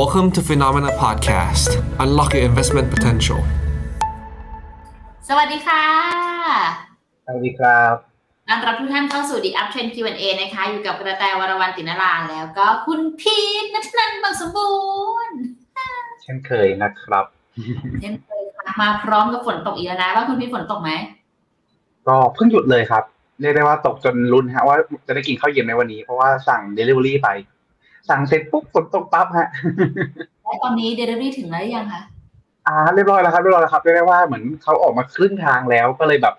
Welcome to Phenomena Podcast. Unlock your investment potential. สวัสดีค่ะสวัสดีครับต้อนรับทุกท่านเข้าสู่ The Up Trend Q&A นะคะอยู่กับกระแตวรวรรณติณรางค์แล้วก็คุณพีทณัฐนันท์บางสมบูรณ์เช่นเคยนะครับเช่นเคยค่ะมาพร้อมกับฝนตกอีกแล้วนะว่าคุณพีทฝนตกไหมก็เพิ่งหยุดเลยครับเรียกได้ว่าตกจนลุ้นฮะว่าจะได้กินข้าวเย็นในวันนี้เพราะว่าสั่ง delivery ไปสั่งเสร็จปุ๊บฝนตกปั๊บฮะแล้วตอนนี้ delivery ถึงแล้วยังคะเรียบร้อยแล้วครับเรียบร้อยแล้วครับเรียกได้ว่าเหมือนเขาออกมาครึ่งทางแล้วก็เลยแบบ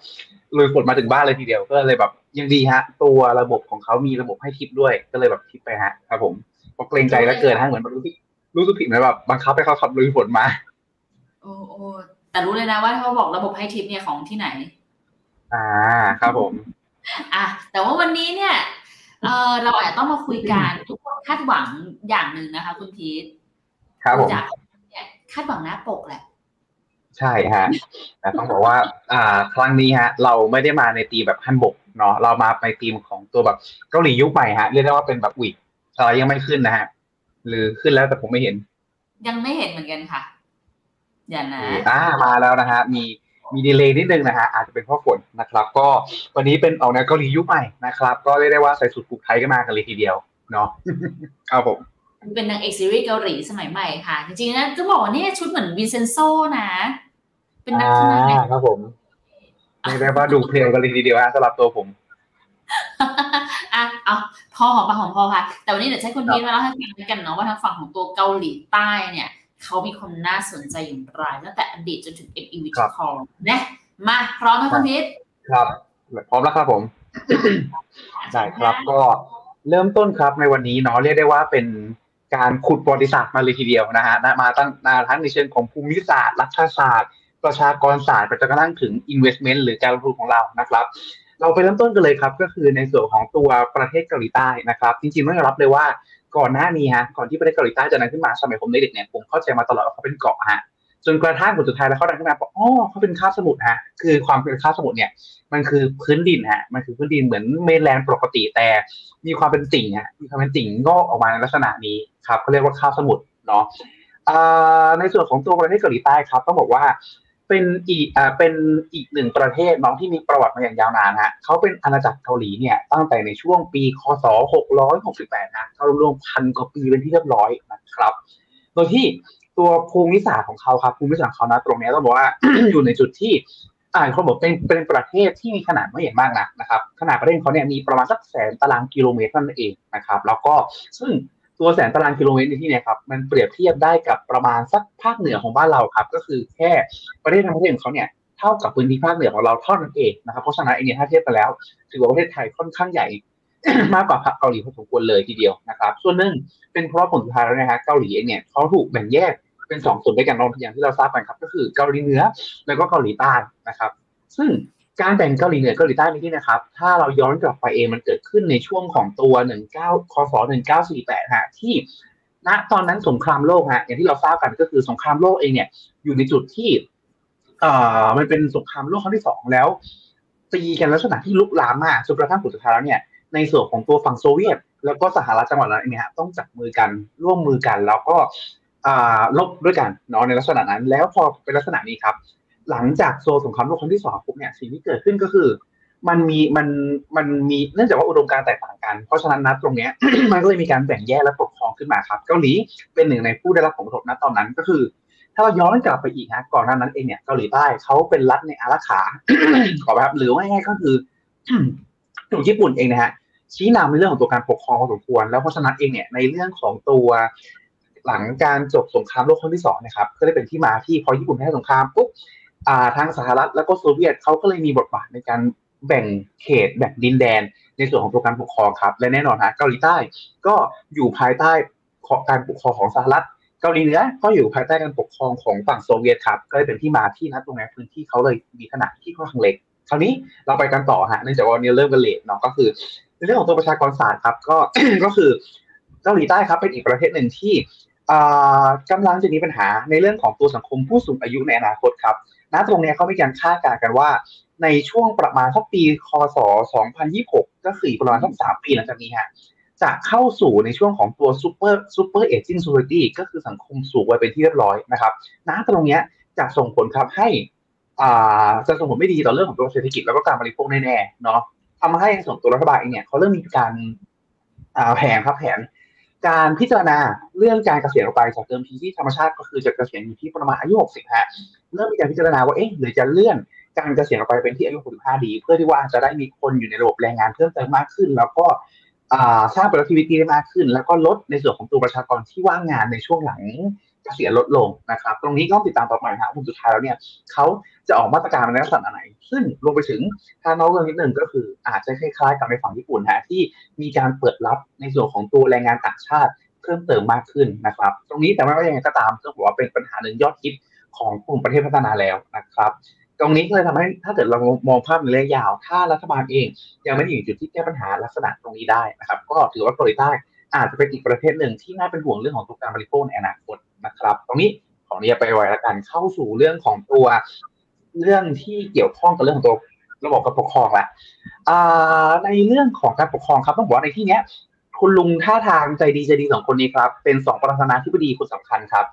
ลุยฝนมาถึงบ้านเลยทีเดียวก็เลยแบบยังดีฮะตัวระบบของเขามีระบบให้ทิปด้วยก็เลยแบบทิปไปฮะครับผมก็เกรงใจแล้วเกินฮะเหมือนมันรู้สึกผิดนะแบบบังคับให้เขาขับลุยฝนมาโอ้แต่รู้เลยนะว่าเขาบอกระบบให้ทิปเนี่ยของที่ไหนครับผมแต่ว่าวันนี้เนี่ยเราอาจจะต้องมาคุยกันทุกคนคาดหวังอย่างนึงนะคะคุณพีทครับผมคาดหวังหน้าปกแหละใช่ฮะแต่ต้องบอกว่าครั้งนี้ฮะเราไม่ได้มาในธีมแบบฮันบกเนาะเรามาในธีมของตัวแบบเกาหลียุคใหม่ฮะเรียกได้ว่าเป็นแบบวิกอะไรยังไม่ขึ้นนะฮะหรือขึ้นแล้วแต่ผมไม่เห็นยังไม่เห็นเหมือนกันค่ะอย่านะมาแล้วนะฮะมีดีเลย์นิดนึงนะฮะอาจจะเป็นเพราะฝนนะครับก็วันนี้เป็นออกแนวเกาหลียุคใหม่นะครับก็เรียกได้ว่าใส่สูตรปลูกไทยก็มากันเลยทีเดียวเนาะครับผมเป็นนางเอกซีรีส์เกาหลีสมัยใหม่ค่ะจริงๆนะจะบอกว่าเนี่ยชุดเหมือนวินเซนโซนะเป็นนักแสดงครับผมไม่ได้ว่าดูเพลงกันเลยทีเดียวฮะสำหรับตัวผมพอหอมปากหอมคอค่ะแต่วันนี้เดี๋ยวใช้คุณพีทมาเล่าให้ฟังกันเนาะว่าทางฝั่งของตัวเกาหลีใต้เนี่ยเขามีความน่าสนใจอย่างไรตั้งแต่อดีตจนถึง MEVT Call นะมาพร้อมไหมคุณพีทครับพร้อมแล้วครับผมได้ครับก็เริ่มต้นครับในวันนี้เนาะเรียกได้ว่าเป็นการขุดประวัติศาสตร์มาเลยทีเดียวนะฮะมาตั้งทั้งในเชิงของภูมิศาสตร์รัฐศาสตร์ประชากรศาสตร์ไปจนกระทั่งถึง investment หรือการลงทุนของเรานะครับเราไปเริ่มต้นกันเลยครับก็คือในส่วนของตัวประเทศเกาหลีใต้นะครับจริงๆต้องยอมรับเลยว่าก่อนหน้านี้ฮะก่อนที่ประเทศเกาหลีใต้จะดังขึ้นมาสมัยผมเด็กเนี่ยผมเข้าใจมาตลอดว่าเขาเป็นเกาะฮะจนกระทั่งสุดท้ายแล้วเขาดังขึ้นมาบอกอ๋อเขาเป็นคาบสมุทรฮะคือความเป็นคาบสมุทรเนี่ยมันคือพื้นดินฮะมันคือพื้นดินเหมือนเมนแลนด์ปกติแต่มีความเป็นติ่งฮะมีความเป็นติ่งงอกออกมาในลักษณะนี้ครับเขาเรียกว่าคาบสมุทรเนาะในส่วนของตัวประเทศเกาหลีใต้ครับต้องบอกว่าเป็นอีกหนึ่งประเทศน้องที่มีประวัติมาอย่างยาวนานฮะเขาเป็นอาณาจักรเกาหลีเนี่ยตั้งแต่ในช่วงปีคศ668นะเขารวมพันกว่าปีเป็นที่เรียบร้อยนะครับโดยที่ตัวภูมิศาสตร์ของเขาครับภูมิศาสตร์ของเขานะตรงนี้ต้องบอกว่า อยู่ในจุดที่เขาบอกเป็นประเทศที่มีขนาดไม่ใหญ่มากนะครับขนาดประเทศเขาเนี่ยมีประมาณสักแสนตารางกิโลเมตรนั่นเองนะครับแล้วก็ซึ่งตัวแสนตารางกิโลเมตรในที่นี้ครับมันเปรียบเทียบได้กับประมาณสักภาคเหนือของบ้านเราครับก็คือแค่ประเทศของเขาเนี่ยเท่ากับพื้นที่ภาคเหนือของเราเท่านั้นเองนะครับเพราะฉะนั้นไอเนี่ยถ้าเทียบกันแล้วถือว่าประเทศไทยค่อนข้างใหญ่ มากกว่าเกาหลีพอสมควรเลยทีเดียวนะครับส่วนหนึ่งเป็นเพราะผลสุดท้ายแล้วนะฮะเกาหลีเองเนี่ยเขาถูกแบ่งแยกเป็น2ส่วนด้วยกันอย่างที่เราทราบกันครับก็คือเกาหลีเหนือแล้วก็เกาหลีใต้นะครับซึ่งการแบ่งเกาหลีเหนือเกาหลีใต้ในที่นะครับถ้าเราย้อนกลับไปเองมันเกิดขึ้นในช่วงของตัวคศ1948ฮะที่ณตอนนั้นสงครามโลกฮะอย่างที่เราทราบกันก็คือสงครามโลกเองเนี่ยอยู่ในจุดที่มันเป็นสงครามโลกครั้งที่2แล้วตีกันลักษณะที่ลุกลามมากจนกระทั่งผลสุดท้ายแล้วเนี่ยในส่วนของตัวฝั่งโซเวียตแล้วก็สหรัฐจังหวะนั้นเนี่ยฮะต้องจับมือกันร่วมมือกันแล้วก็ลบด้วยกันเนาะในลักษณะนั้นแล้วพอเป็นลักษณะนี้ครับหลังจากโซสงครามโลกครั้งที่2ปุ๊บเนี่ยสิ่งที่เกิดขึ้นก็คือมันมีเนื่องจากว่าอุดมการณ์แตกต่างกันเพราะฉะนั้นตรงเนี้ย มันก็เลยมีการแบ่งแยกและปกครองขึ้นมาครับเกาหลีเป็นหนึ่งในผู้ได้รับผลกระทบณตอนนั้นก็คือถ้าเราย้อนกลับไปอีกฮะก่อนหน้านั้นเองเนี่ยเกาหลีใต้เขาเป็นรัฐในอารักขา ขอครับหรือว่าง่ายๆก็คือ ของญี่ปุ่นเองนะฮะชี้นำในเรื่องของตัวการปกครองพอสมควรแล้วเพราะฉะนั้นเองเนี่ยในเรื่องของตัวหลังการจบสงครามโลกครั้งที่2นะครับก็ได้เป็นที่มาที่พอญี่ปุ่นแพ้สงครามปุ๊บทางสหรัฐแล้วก็โซเวียตเขาก็เลยมีบทบาทในการแบ่งเขตแบ่งดินแดนในส่วนของตัวการปกครองครับและแน่นอนฮะเกาหลีใต้ก็อยู่ภายใต้การปกครองของสหรัฐเกาหลีเหนือก็อยู่ภายใต้การปกครองของฝั่งโซเวียตครับก็เลยเป็นที่มาที่ณตรงนี้พื้นที่เขาเลยมีขนาดที่ค่อนข้างเล็กคราวนี้เราไปกันต่อฮะเนื่องจากว่าเริ่มกันเลทเนาะก็คือในเรื่องของตัวประชากรศาสตร์ครับก็ ก็คือเกาหลีใต้ครับเป็นอีกประเทศหนึ่งที่กำลังจะมีปัญหาในเรื่องของตัวสังคมผู้สูงอายุในอนาคตครับณตรงนี้เขามีการคาดการณ์กันว่าในช่วงประมาณสักปีคศ2026ก็คือประมาณสัก3ปีหลังจากนี้ฮะ จะเข้าสู่ในช่วงของตัวซูเปอร์เอจจิ้งโซไซตี้ก็คือสังคมสูงวัยเป็นที่เรียบร้อยนะครับณตรงนี้จะส่งผลครับให้จะส่งผลไม่ดีต่อเรื่องของตัวเศรษฐกิจแล้วก็การบริโภคแน่ๆเนาะทำให้ส่วนตัวรัฐบาลเองเนี่ยเขาเริ่มมีการแผนการพิจารณาเรื่องการเกษียณออกไปจากเดิมทีที่ธรรมชาติก็คือจะเกษียณอยู่ที่ประมาณอายุ60ฮะเริ่มมีการพิจารณาว่าเอ๊ะหรือจะเลื่อนการเกษียณออกไปเป็นที่อายุ65ดีเพื่อที่ว่าจะได้มีคนอยู่ในระบบแรงงานเพิ่มเติมมากขึ้นแล้วก็สร้าง productivity ได้มากขึ้นแล้วก็ลดในส่วนของตัวประชากรที่ว่างงานในช่วงหลังเกษียณลดลงนะครับตรงนี้ก็ต้องติดตามต่อไปครับสุดท้ายแล้วเนี่ยเขาจะออกมาตรการในลักษณะไหนซึ่งรวมไปถึงถ้าน้องเรื่องนิดนึงก็คืออาจจะคล้ายๆกับในฝั่งญี่ปุ่นนะที่มีการเปิดรับในส่วนของตัวแรงงานต่างชาติเพิ่มเติมมากขึ้นนะครับตรงนี้แต่ไม่ว่ายังไงก็ตามต้องบอกว่าเป็นปัญหาหนึ่งยอดฮิตของกลุ่มประเทศพัฒนาแล้วนะครับตรงนี้ก็เลยทำให้ถ้าเกิดเรามองภาพในระยะยาวถ้ารัฐบาลเองยังไม่ได้อยู่จุดที่แก้ปัญหาลักษณะตรงนี้ได้นะครับก็ถือว่าเกาหลีใต้อาจจะเป็นอีกประเทศหนึ่งที่น่าเป็นห่วงเรื่องของตัวการบริโภคในอนาคตนะครับตรงนี้ขออนุญาตไปไว้ละกันเข้าสู่เรื่องของตัวเรื่องที่เกี่ยวข้องกับเรื่องของตัวระบบการปกครองละในเรื่องของการปกครองครับต้องบอกว่าในที่นี้คุณลุงท่าทางใจดี2คนนี้ครับเป็น2ประธานาธิบดีคนสำคัญครับ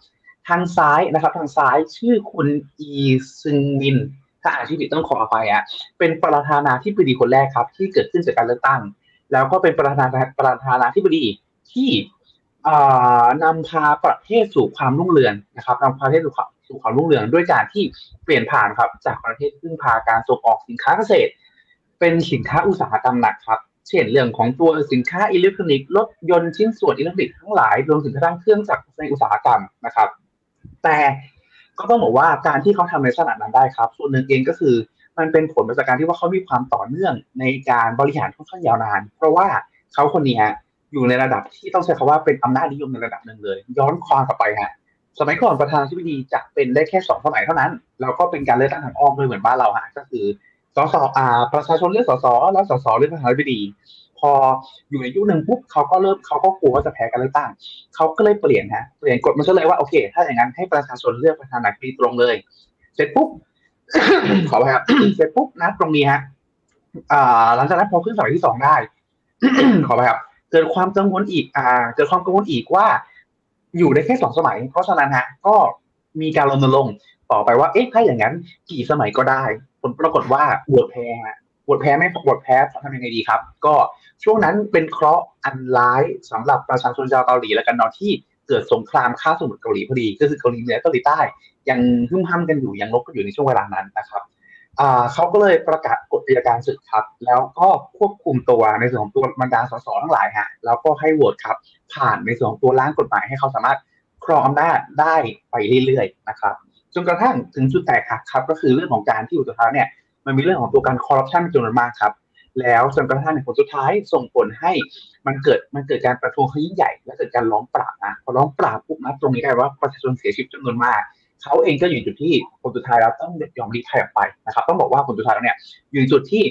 ทางซ้ายนะครับทางซ้ายชื่อคุณอีซึงมินถ้าอ่านชื่อผิดต้องขออภัยอ่ะเป็นประธานาธิบดีคนแรกครับที่เกิดขึ้นจากการเลือกตั้งแล้วก็เป็นประธานาธิบดีที่นำพาประเทศสู่ความรุ่งเรืองนะครับนำพาประเทศสู่ความรุ่งเรืองด้วยการที่เปลี่ยนผ่านครับจากประเทศพึ่งพาการส่งออกสินค้าเกษตรเป็นสินค้าอุตสาหกรรมหลักครับเช่นเรื่องของตัวสินค้าอิเล็กทรอนิกส์รถยนต์ชิ้นส่วนอิเล็กทรอนิกส์ทั้งหลายรวมถึงกระทั่งเครื่องจักรในอุตสาหกรรมนะครับแต่ก็ต้องบอกว่าการที่เขาทำในขนาดนั้นได้ครับส่วนหนึ่งเองก็คือมันเป็นผลมาจากการที่ว่าเขามีความต่อเนื่องในการบริหารค่อนข้างยาวนานเพราะว่าเขาคนนี้อยู่ในระดับที่ต้องใช้คำว่าเป็นอำนาจนิยมในระดับหนึ่งเลยย้อนความกลับไปฮะสมัยก่อนประธานาธิบดีจะเป็นได้แค่2สมัยเท่านั้นแล้วก็เป็นการเลือกตั้งทางอ้อมด้วยเหมือนบ้านเราฮะก็คือสสประชาชนเลือกสสแล้วสสเลือกประธานาธิบดีพออยู่ในยุคหนึ่งปุ๊บเขาก็กลัวว่าจะแพ้การเลือกตั้งเขาก็เลยเปลี่ยนกฎมาซะเลยว่าโอเคถ้าอย่างนั้นให้ประชาชนเลือกประธานาธิบดีตรงเลยเสร็จปุ๊บ ขอไปครับเสร็จปุ๊บนะตรงนี้ฮะหลังจากนั้นพอขึ้นสมัยที่2ได้ ขอไปครับเกิดความกังวลอีกว่าอยู่ได้แค่2สมัยเพราะฉะนั้นฮะก็มีการรณรงค์ต่อไปว่าเอ๊ะถ้าอย่างนั้นกี่สมัยก็ได้ผลปรากฏว่าโหวตแพ้ทำยังไงดีครับก็ช่วงนั้นเป็นเคราะห์อันร้ายสำหรับประชาชนชาวเกาหลีแล้วกันเนาะที่เกิดสงครามข้ามสมุทรเกาหลีพอดีก็คือเกาหลีเหนือเกาหลีใต้ยังฮึ่มห้ำกันอยู่ยังลบกันอยู่ในช่วงเวลานั้นนะครับเขาก็เลยประกาศกฎอัยการศึกครับแล้วก็ควบคุมตัวในส่วนของตัวบรรดาสสทั้งหลายฮะแล้วก็ให้โหวตครับผ่านในส่วนของตัวร่างกฎหมายให้เขาสามารถครองอำนาจได้ไปเรื่อยๆนะครับจนกระทั่งถึงจุดแตกหักครับก็คือเรื่องของการที่อุตสาหะเนี่ยมันมีเรื่องของตัวการคอร์รัปชันจำนวนมากครับแล้วจนกระทั่งในผลสุดท้ายส่งผลให้มันเกิดการประท้วงยิ่งใหญ่และเกิดการล้อมปราบนะพอล้อมปราบปุ๊บนะตรงนี้ได้ว่าประชาชนเสียชีวิตจำนวนมากเขาเองก็อยู่จุดที่ผลสุดท้ายแล้วต้องยอมรีไทร์ออกไปนะครับต้องบอกว่าผลสุดท้ายแล้วเนี่ยอยู่จุดที่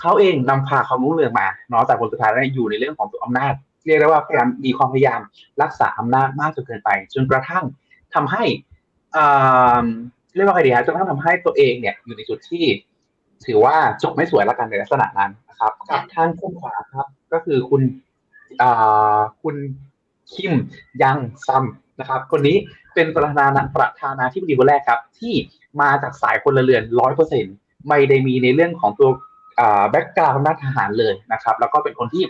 เขาเองนำพาความรุ่งเรืองมาเนาะแต่ผลสุดท้ายแล้วอยู่ในเรื่องของตัวอำนาจเรียกได้ว่ามีความพยายามรักษาอำนาจมากจนเกินไปจนกระทั่งทำให้เรียกว่าใครดีฮะจนกระทั่งทำให้ตัวเองเนี่ยอยู่ในจุดที่ถือว่าจบไม่สวยละกันในลักษณะนั้นนะครับกับทางข้างขวาครับก็คือคุณคิมยังซัมนะครับคนนี้เป็นประธานาธิบดีคนแรกครับที่มาจากสายพลเรือน 100% ไม่ได้มีในเรื่องของตัวแบ็คกราวด์ด้านทหารเลยนะครับแล้วก็เป็นคนที่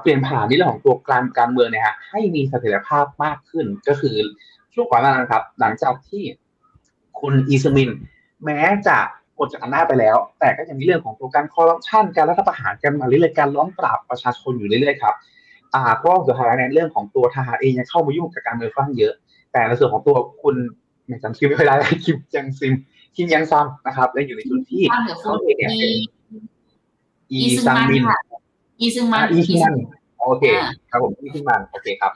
เปลี่ยนผ่านในเรื่องของตัวการเมืองเนี่ยฮะให้มีเสถียรภาพมากขึ้นก็คือช่วงก่อนหน้านั้นครับหลังจากที่คุณอีซึมินแม้จะหมดจากอำนาจไปแล้วแต่ก็ยังมีเรื่องของตัวการคอร์รัปชันการรัฐประหารกันมาเรื่อยๆการล้อมปราบประชาชนอยู่เรื่อยๆครับเพราะสุดท้ายในเรื่องของตัวทหารเองยังเข้ามายุ่งกับการเมืองค่อนข้างเยอะแต่ในส่วนของตัวคุณไม่จำชื่อไม่ได้คิมยังซัมนะครับและอยู่ในจุดที่เขาเองเนี่ยอีซึงมันโอเคครับผมอีซึงมันโอเคครับ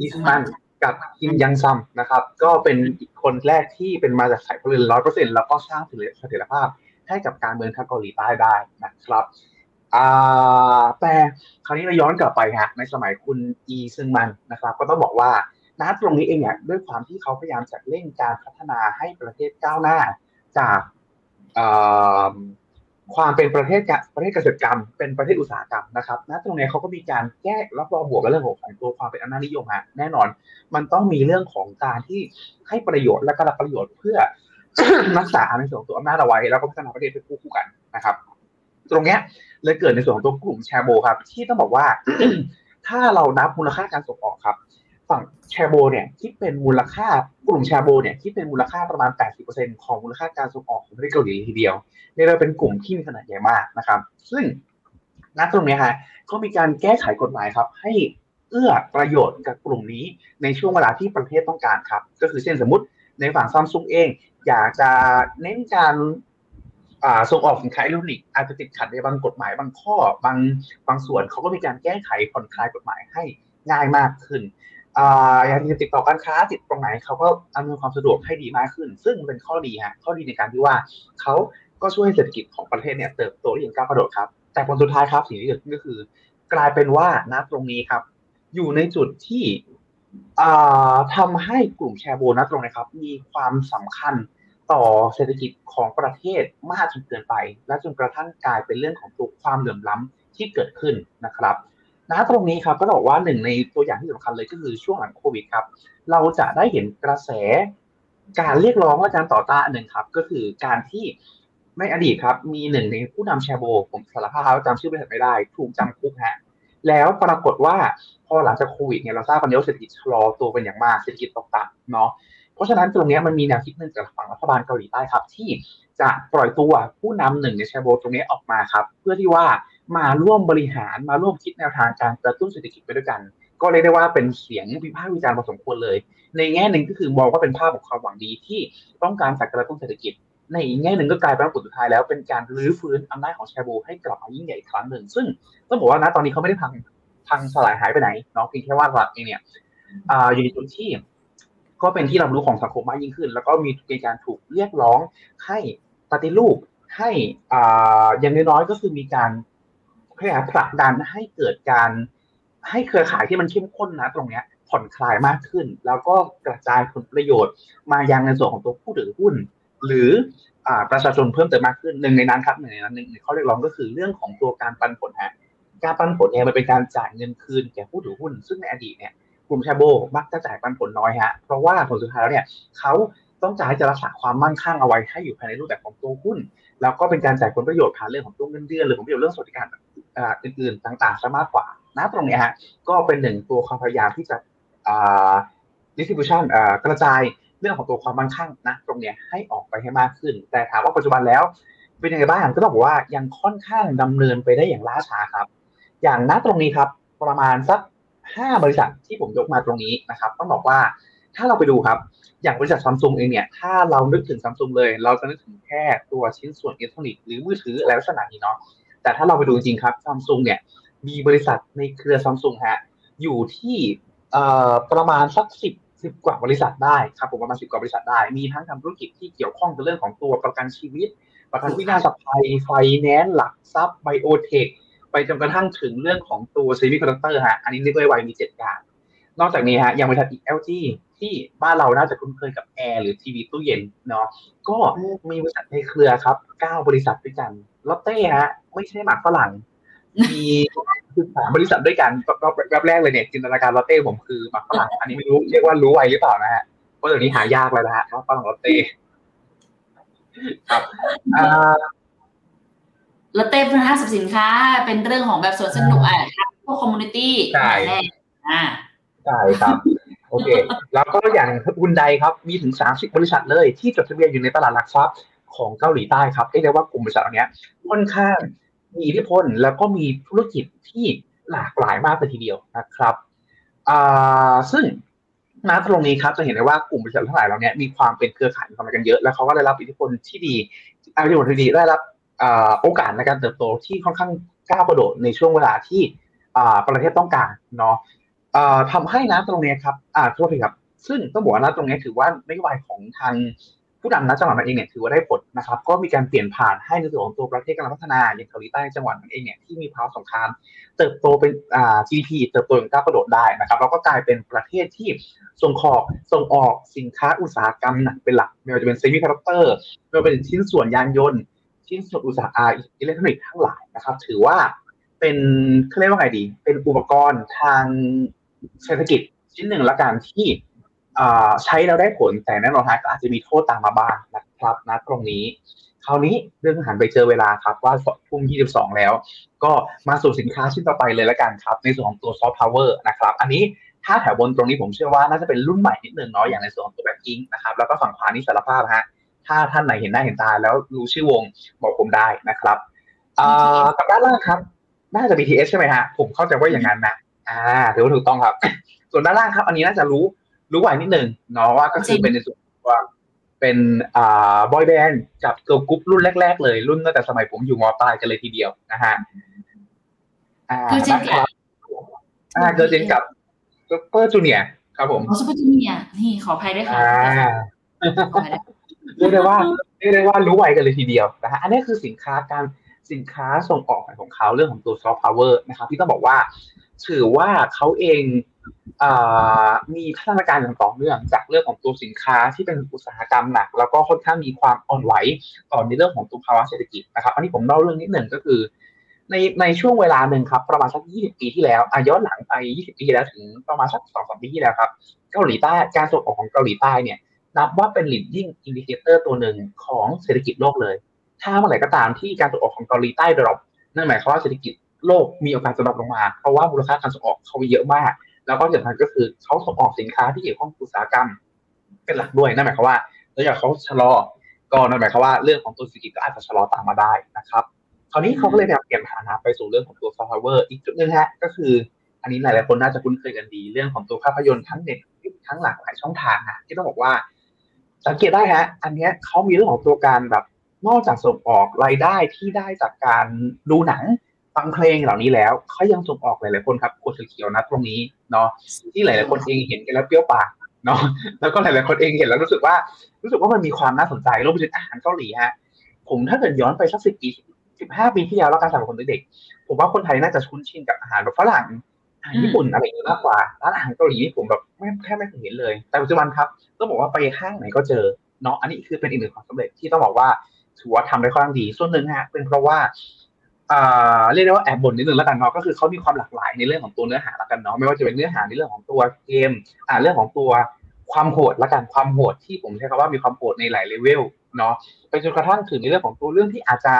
อีซึงมันกับคิมยังซัมนะครับก็เป็นคนแรกที่เป็นมาจากสายพลเรือน 100% แล้วก็สร้างเสถียรภาพให้กับการเมืองทางเกาหลีใต้ได้นะครับแต่คราวนี้เราย้อนกลับไปฮะในสมัยคุณอีซึงมันนะครับก็ต้องบอกว่าณตรงนี้เองเนี่ยด้วยความที่เขาพยายามจะเร่งการพัฒนาให้ประเทศก้าวหน้าจาก ความเป็นประเทศเกษตรกรรมเป็นประเทศอุตสาหกรรมนะครับณตรงนี้เขาก็มีการแยกรับรองบวกกับเรื่องของตัวความเป็นอำนาจนิยมฮะแน่นอนมันต้องมีเรื่องของการที่ให้ประโยชน์และก็รับประโยชน์เพื่อ รักษาในส่วนตัวอำนาจเอาไว้แล้วก็พัฒนาประเทศไปคู่กันนะครับตรงนี้เลยเกิดในส่วนของตัวกลุ่มแชโบครับที่ต้องบอกว่า ถ้าเรานับมูลค่าการส่งออกครับฝั่งแชโบเนี่ยที่เป็นมูลค่ากลุ่มแชโบเนี่ยที่เป็นมูลค่าประมาณ 80% ของมูลค่าการส่งออกของประเทศเกาหลีทีเดียวเรียกว่าเป็นกลุ่มที่มีขนาดใหญ่มากนะครับซึ่งณตรงนี้ฮะก็มีการแก้ไขกฎหมายครับให้เอื้อประโยชน์กับกลุ่มนี้ในช่วงเวลาที่ประเทศต้องการครับก็คือเช่นสมมุติในฝั่ง Samsung เองอยากจะเน้นการส่งออกสินค้าอิเล็กทรอนิกส์อาจจะติดขัดในบางกฎหมายบางข้อบางส่วนเขาก็มีการแก้ไขผ่อนคลายกฎหมายให้ง่ายมากขึ้นอย่างที่ติดต่อการค้าติดตรงไหนเขาก็อำนวยความสะดวกให้ดีมากขึ้นซึ่งเป็นข้อดีฮะข้อดีในการที่ว่าเขาก็ช่วยเศรษฐกิจของประเทศเนี่ยเติบโตได้อย่างก้าวกระโดดครับแต่ผลสุดท้ายครับสิ่งที่เกิดขึ้นก็คือกลายเป็นว่าณตรงนี้ครับอยู่ในจุดที่ทำให้กลุ่มแชโบณตรงนี้ครับมีความสำคัญต่อเศรษฐกิจของประเทศมากจนเกินไปและจนกระทั่งกลายเป็นเรื่องของตัวความเหลื่อมล้ำที่เกิดขึ้นนะครับณตรงนี้ครับก็บอกว่าหนึ่งในตัวอย่างที่สำคัญเลยก็คือช่วงหลังโควิดครับเราจะได้เห็นกระแสการเรียกร้องและการต่อต้านหนึ่งครับก็คือการที่ในอดีตครับมีหนึ่งในผู้นำแชโบผมสารภาพจำชื่อบริษัทไม่ได้ถูกจำคุกฮะแล้วปรากฏว่าพอหลังจากโควิดเนี่ยเราทราบกันแล้วเศรษฐกิจชะลอตัวเป็นอย่างมากเศรษฐกิจตกต่ำเนาะเพราะฉะนั้นตรงนี้มันมีแนวคิดหนึ่งจากฝั่งรัฐบาลเกาหลีใต้ครับที่จะปล่อยตัวผู้นำหนึ่งในแชโบตรงนี้ออกมาครับเพื่อที่ว่ามาร่วมบริหารมาร่วมคิดแนวทางการกระตุ้นเศรษฐกิจไปด้วยกันก็เรียกได้ว่าเป็นเสียงวิพากษ์วิจารณ์พอสมควรเลยในแง่หนึ่งก็คือมองว่าเป็นภาพของความหวังดีที่ต้องการกระตุ้นเศรษฐกิจในอีกแง่หนึ่งก็กลายเป็นผลสุดท้ายแล้วเป็นการรื้อฟื้นอำนาจของแชโบให้กลับมายิ่งใหญ่อีกครั้งหนึ่งซึ่งต้องบอกว่านะตอนนี้เขาไม่ได้พังสลายหายไปไหนเนาะเพียงแค่ว่าตลาดเองเนี่ยอยู่ในจุดที่ก็เป็นที่รับรู้ของสังคมมากยิ่งขึ้นแล้วก็มีการถูกเรียกร้องให้ปฏิรูปให้อย่างน้อยๆก็คือมีการพยายามผลักดันให้เกิดการให้เครือข่ายที่มันเข้มข้นนะตรงนี้ผ่อนคลายมากขึ้นแล้วก็กระจายผลประโยชน์มายังในส่วนของตัวผู้ถือหุ้นหรือประชาชนเพิ่มเติมมากขึ้นหนึ่งในนั้นครับหนึ่งในนั้นหนึ่งในข้อเรียกร้องก็คือเรื่องของตัวการปันผลฮะการปันผลเนี่ยมันเป็นการจ่ายเงินคืนแก่ผู้ถือหุ้นซึ่งในอดีตเนี่ยกลุ่มแชโบมักจะจ่ายปันผลน้อยฮะเพราะว่าผลสุดท้ายแล้วเนี่ยเขาต้องจ่ายจะรักษาความมั่งคั่งเอาไว้ให้อยู่ภายในรูปแบบของตัวหุ้นแล้วก็เป็นการจ่ายผลประโยชน์ผ่านเรื่องของตัวเงินเดือนหรือของเรื่องสวัสดิการอื่นๆต่างๆซะมากกว่านะตรงนี้ฮะก็เป็นหนึ่งตัวความพยายามที่จะdistribution กระจายเรื่องของตัวความมั่งคั่งนะตรงนี้ให้ออกไปให้มากขึ้นแต่ถามว่าปัจจุบันแล้วเป็นยังไงบ้างก็ต้องบอกว่ายังค่อนข้างดำเนินไปได้อย่างล่าช้าครับอย่างณตรงนี้ครับประมาณสัก5บริษัทที่ผมยกมาตรงนี้นะครับต้องบอกว่าถ้าเราไปดูครับอย่างบริษัท Samsung เองเนี่ยถ้าเรานึกถึง Samsung เลยเราจะนึกถึงแค่ตัวชิ้นส่วนอิเล็กทรอนิกส์หรือมือถืออะไรลักษณะนี้เนาะแต่ถ้าเราไปดูจริงๆครับ Samsung เนี่ยมีบริษัทในเครือ Samsung ฮะอยู่ที่ประมาณสัก10กว่าบริษัทได้ครับผมประมาณ10กว่าบริษัทได้มีทั้งทำธุรกิจที่เกี่ยวข้องกับเรื่องของตัวประกันชีวิตประกันวินาศภัยไฟแนนซ์หลักทรัพย์ไบโอเทคไปจนกระทั่งถึงเรื่องของตัวเซมิคอนดักเตอร์ฮะอันนี้เรียกว่ามี7อย่างนอกจากนี้ฮะยังบริษัทอีก LG ที่บ้านเราน่าจะคุ้นเคยกับแอร์หรือทีวีตู้เย็นเนาะก็มีบริษัทในเครือครับ9บริษัทด้วยกันลอตเต้ฮะไม่ใช่หมากฝรั่งมี13บริษัทด้วยกันก็แบบแรกเลยเนี่ยจินตนาการลอตเต้ผมคือหมากฝรั่งอันนี้ไม่รู้เรียกว่ารู้ไวหรือเปล่านะฮะเพราะเดี๋ยวนี้หายากแล้วนะฮะหมากฝรั่งลอตเต้ครับลอตเต้เป็นห้างสรรพสินค้าเป็นเรื่องของแบบสวนสนุกพวกคอมมูนิตี้ใช่ใช่ครับโอเคแล้วก็อย่างฮุนไดครับมีถึง30บริษัทเลยที่จดทะเบียนอยู่ในตลาดหลักทรัพย์ของเกาหลีใต้ครับเรียกว่ากลุ่มบริษัทเหล่านี้ค่อนข้างมีอิทธิพลแล้วก็มีธุรกิจที่หลากหลายมากเลยทีเดียวนะครับซึ่งณตรงนี้ครับจะเห็นได้ว่ากลุ่มบริษัททั้งหลายเหล่านี้มีความเป็นเครือข่ายมีความกันเยอะแล้วเขาก็ได้รับอิทธิพลที่ดีอิทธิพลที่ดีได้รับโอกาสในการเติบโตที่ค่อนข้างก้าวกระโดดในช่วงเวลาที่ประเทศต้องการเนาะทำให้นะตรงนี้ครับโทษทีครับซึ่งต้องบอกว่านะตรงนี้ถือว่านโยบายของทางผู้นำนะจังหวัดนั้นเองเนี่ยถือว่าได้ผลนะครับก็มีการเปลี่ยนผ่านให้ในส่วนของตัวประเทศกำลังพัฒนาอย่างเกาหลีใต้จังหวัดนั้นเองเนี่ยที่มีภาวะสงครามเติบโตเป็นGDP เติบโตอย่างก้าวกระโดดได้นะครับแล้วก็กลายเป็นประเทศที่ส่งออกสินค้าอุตสาหกรรมหนักเป็นหลักไม่ว่าจะเป็นเซมิคอนดักเตอร์ไม่ว่าจะเป็นชิ้นส่วนยานยนต์ ชิ้นส่วนอุตสาหกรรมอิเล็กทรอนิกส์ทั้งหลายนะครับถือว่าเป็นเขาเรียกว่าไงดีเป็นอุปกรณ์ทางเศรษฐกิจชิ้นหนึ่งละกันที่ใช้แล้วได้ผลแต่แน่นอนก็อาจจะมีโทษตามมาบ้างนะครับนะตรงนี้คราวนี้เรื่องหันไปเจอเวลาครับว่าทุ่ม22แล้วก็มาสู่สินค้าชิ้นต่อไปเลยละกันครับในส่วนของตัวซอฟต์พาวเวอร์นะครับอันนี้ถ้าแถวบนตรงนี้ผมเชื่อว่าน่าจะเป็นรุ่นใหม่นิดนึงเนาะอย่างในส่วนของตัวแบงกิ้งนะครับแล้วก็ฝั่งขวานี่สารภาพฮะถ้าท่านไหนเห็นหน้าเห็นตาแล้วรู้ชื่อวงบอกผมได้นะครับกับด้านล่างครับน่าจะ BTS ใช่ไหมฮะผมเข้าใจว่าอย่างนั้นนะถือว่าถูกต้องครับส่วนด้านล่างครับอันนี้น่าจะรู้ไว้นิดนึงเนาะว่าก็คือเป็นในส่วนว่าเป็นบอยแบนด์กับเกิร์ลกรุ๊ปรุ่นแรกๆเลยรุ่นตั้งแต่สมัยผมอยู่ม.ปลายกันเลยทีเดียวนะฮะนะครับเกิร์ลเจนกับซุปเปอร์จูเนียร์ครับผมซุปเปอร์จูเนียร์นี่ขออภัยด้วยค่ะเรียกได้ว่ารู้ไวกันเลยทีเดียวนะฮะอันนี้คือสินค้าส่งออกของเขาเรื่องของตัวซอฟต์พาวเวอร์นะครับที่ต้องบอกว่าถือว่าเขาเองมีพัฒนาการอย่างต่อเนื่องจากเรื่องของตัวสินค้าที่เป็นอุตสาหกรรมหนักแล้วก็ค่อนข้างมีความอ่อนไหวต่อในเรื่องของตัวภาวะเศรษฐกิจนะครับอันนี้ผมเล่าเรื่องนิดหนึ่งก็คือในช่วงเวลาหนึ่งครับประมาณสัก20ปีที่แล้วย้อนหลังไป20ปีแล้วถึงประมาณสัก 2-3 ปีที่แล้วครับเกาหลีใต้การส่งออกของเกาหลีใต้เนี่ยนับว่าเป็น leading indicator ตัวหนึ่งของเศรษฐกิจโลกเลยถ้าเมื่อไหร่ก็ตามที่การส่งออกของเกาหลีใต้ drop นั่นหมายความว่าเศรษฐกิจโลกมีโอกาสจะ drop ลงมาเพราะว่ามูลค่าการส่งออกเขาเยอะมากแล้วก็อย่างนั้นก็คือเขาส่งออกสินค้าที่เกี่ยวข้องอุตสาหกรรมเป็นหลักด้วยนั่นหมายความว่าแล้วอย่างเขาชะลอก็นั่นหมายความว่าเรื่องของตัวเศรษฐกิจก็อาจจะชะลอตามมาได้นะครับคราวนี้เขาก็เลยเปลี่ยนฐานะไปสู่เรื่องของตัวซอฟต์แวร์อีกจุดนึงฮะก็คืออันนี้หลายๆคนน่าจะคุ้นเคยกันดีเรื่องของตัวภาพยนตร์ทั้งเน็ตทั้งหลากหลายช่องทางฮะที่ต้องบอกว่าสังเกตได้ฮะอันนี้เขามีเรื่องของตัวการแบบนอกจากส่งออกรายได้ที่ได้จากการดูหนังฟังเพลงเหล่านี้แล้วเขายังส่งออกหลายๆคนครับกดเขียวนะตรงนี้เนาะที่หลายๆคนเองเห็นกันแล้วเปรี้ยวปากเนาะแล้วก็หลายๆคนเองเห็นแล้วรู้สึกว่ามันมีความน่าสนใจรวมไปถึงอาหารเกาหลีฮะผมถ้าเกิดย้อนไปสัก15 ปีที่แล้วแล้วการสำหรับคนเด็กๆผมว่าคนไทยน่าจะคุ้นชินกับอาหารแบบฝรั่งอาหารญี่ปุ่นอะไรอย่างนี้มากกว่าร้านอาหารเกาหลีผมแบบไม่เคยเห็นเลยแต่ปัจจุบันครับต้องบอกว่าไปห้างไหนก็เจอเนาะอันนี้คือเป็นอีกหนึ่งความสำเร็จที่ต้องบอกว่าถือว่าทำได้ค่อนข้างดีส่วนหนึ่งฮะเป็นเพราะว่าเรียกได้ว่าแอบบ่นนิดนึงแล้วกันเนาะก็คือเขามีความหลากหลายในเรื่องของตัวเนื้อหาแล้วกันเนาะไม่ว่าจะเป็นเนื้อหาในเรื่องของตัวเกมเรื่องของตัวความโหดแล้วกันความโหดที่ผมใช้คำว่ามีความโหดในหลายเลเวลเนาะไปจนกระทั่งถึงในเรื่องของตัวเรื่องที่อาจจะ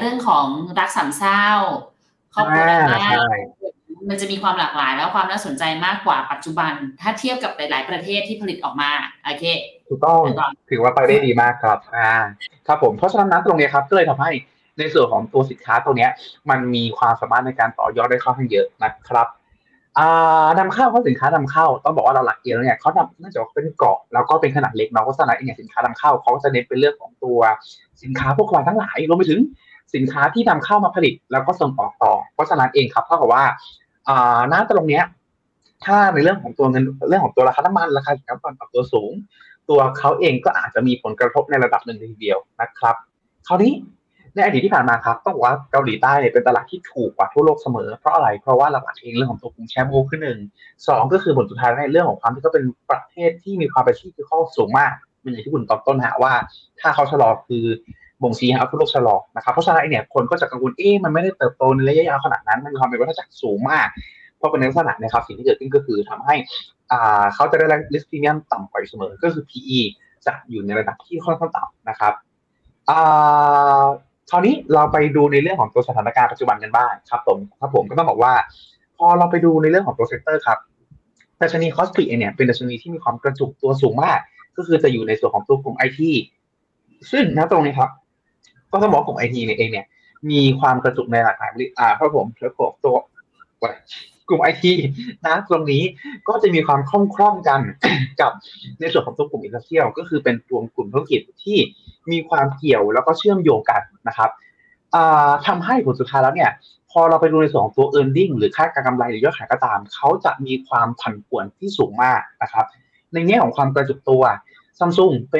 เรื่องของรักสามเศร้าครอบครัวมันจะมีความหลากหลายแล้วความน่าสนใจมากกว่าปัจจุบันถ้าเทียบกับหลายๆประเทศที่ผลิตออกมาโอเคถูกต้องถือว่าไปได้ดีมากครับครับผมเพราะฉะนั้นตรงนี้ครับก็เลยทำให้ในส่วนของตัวสินค้าตรงนี้มันมีความสามารถในการต่อยอดได้ค่อนข้างเยอะนะครับนำเข้าสินค้านำเข้าต้องบอกว่าหลักๆเองเนี่ยเขาเนื่องจากเป็นเกาะแล้วก็เป็นขนาดเล็กเนาะเพราะฉะนั้นสินค้านำเข้าเขาก็จะเน้นเป็นเรื่องของตัวสินค้าพวกวายทั้งหลายรวมไปถึงสินค้าที่นำเข้ามาผลิตแล้วก็ส่งออกต่อเพราะฉะนั้นเองครับเท่ากับว่าหน้าตรงเนี้ยถ้าในเรื่องของตัวเงินเรื่องของตัวราคาน้ำมันราคาสินค้าปรับตัวสูงตัวเขาเองก็อาจจะมีผลกระทบในระดับหนึ่งทีเดียวนะครับคราวนี้ในอดีตที่ผ่านมาครับต้องบอกว่าเกาหลีใต้เนี่ยเป็นตลาดที่ถูกกว่าทั่วโลกเสมอเพราะอะไรเพราะว่าหลักๆเองเรื่องของตัวกลุ่มแชมโบขึ้นหนึ่งสองก็คือผลสุดท้ายในเรื่องของความที่เขาเป็นประเทศที่มีความเป็นที่คือข้อสูงมากเป็นอย่างที่คุณตอบต้นหาว่าถ้าเขาชะลอคือบ่งชี้หาทั่วโลกชะลอนะครับเพราะฉะนั้นเนี่ยคนก็จะกังวลมันไม่ได้เติบโตในระยะยาวขนาดนั้นมันมีความเป็นวัฏจักรสูงมากเพราะเป็นลักษณะนะครับสิ่งที่เกิดขึ้นก็คือทำให้เขาจะได้ลิสต์พรีเมียมต่ำกว่าเสมอก็คือ PE จะอยู่ในระดับที่ค่อนข้างต่ำนะครับคราวนี้เราไปดูในเรื่องของตัวสถานการณ์ปัจจุบันกันบ้างครับผมก็ต้องบอกว่าพอเราไปดูในเรื่องของตัวเซกเตอร์ครับดัชนีคอสปีเนี่ยเป็นดัชนีที่มีความกระจุกตัวสูงมากก็คือจะอยู่ในส่วนของตัวกลุ่ม IT ซึ่งนะตรงนี้ครับก็ต้องบอกกลุ่ม IT เนี่ยเองเนี่ยมีความกระจุกในหลากหลายครับผมแล้วก็ตัวกลุ่ม IT นะตรงนี้ก็จะมีความคล่องกันกับในส่วนของตัวกลุ่ม Industrial ก็คือเป็นตัวกลุ่มธุรกิจที่มีความเกี่ยวแล้วก็เชื่อมโยงกันนะครับทำให้ผลสุดท้ายแล้วเนี่ยพอเราไปดูในส่วนของตัว earning หรือค่าการกำไรหรือยอดขายก็ตามเขาจะมีความผันผวนที่สูงมากนะครับในแง่ของความกระจุกตัว Samsung เ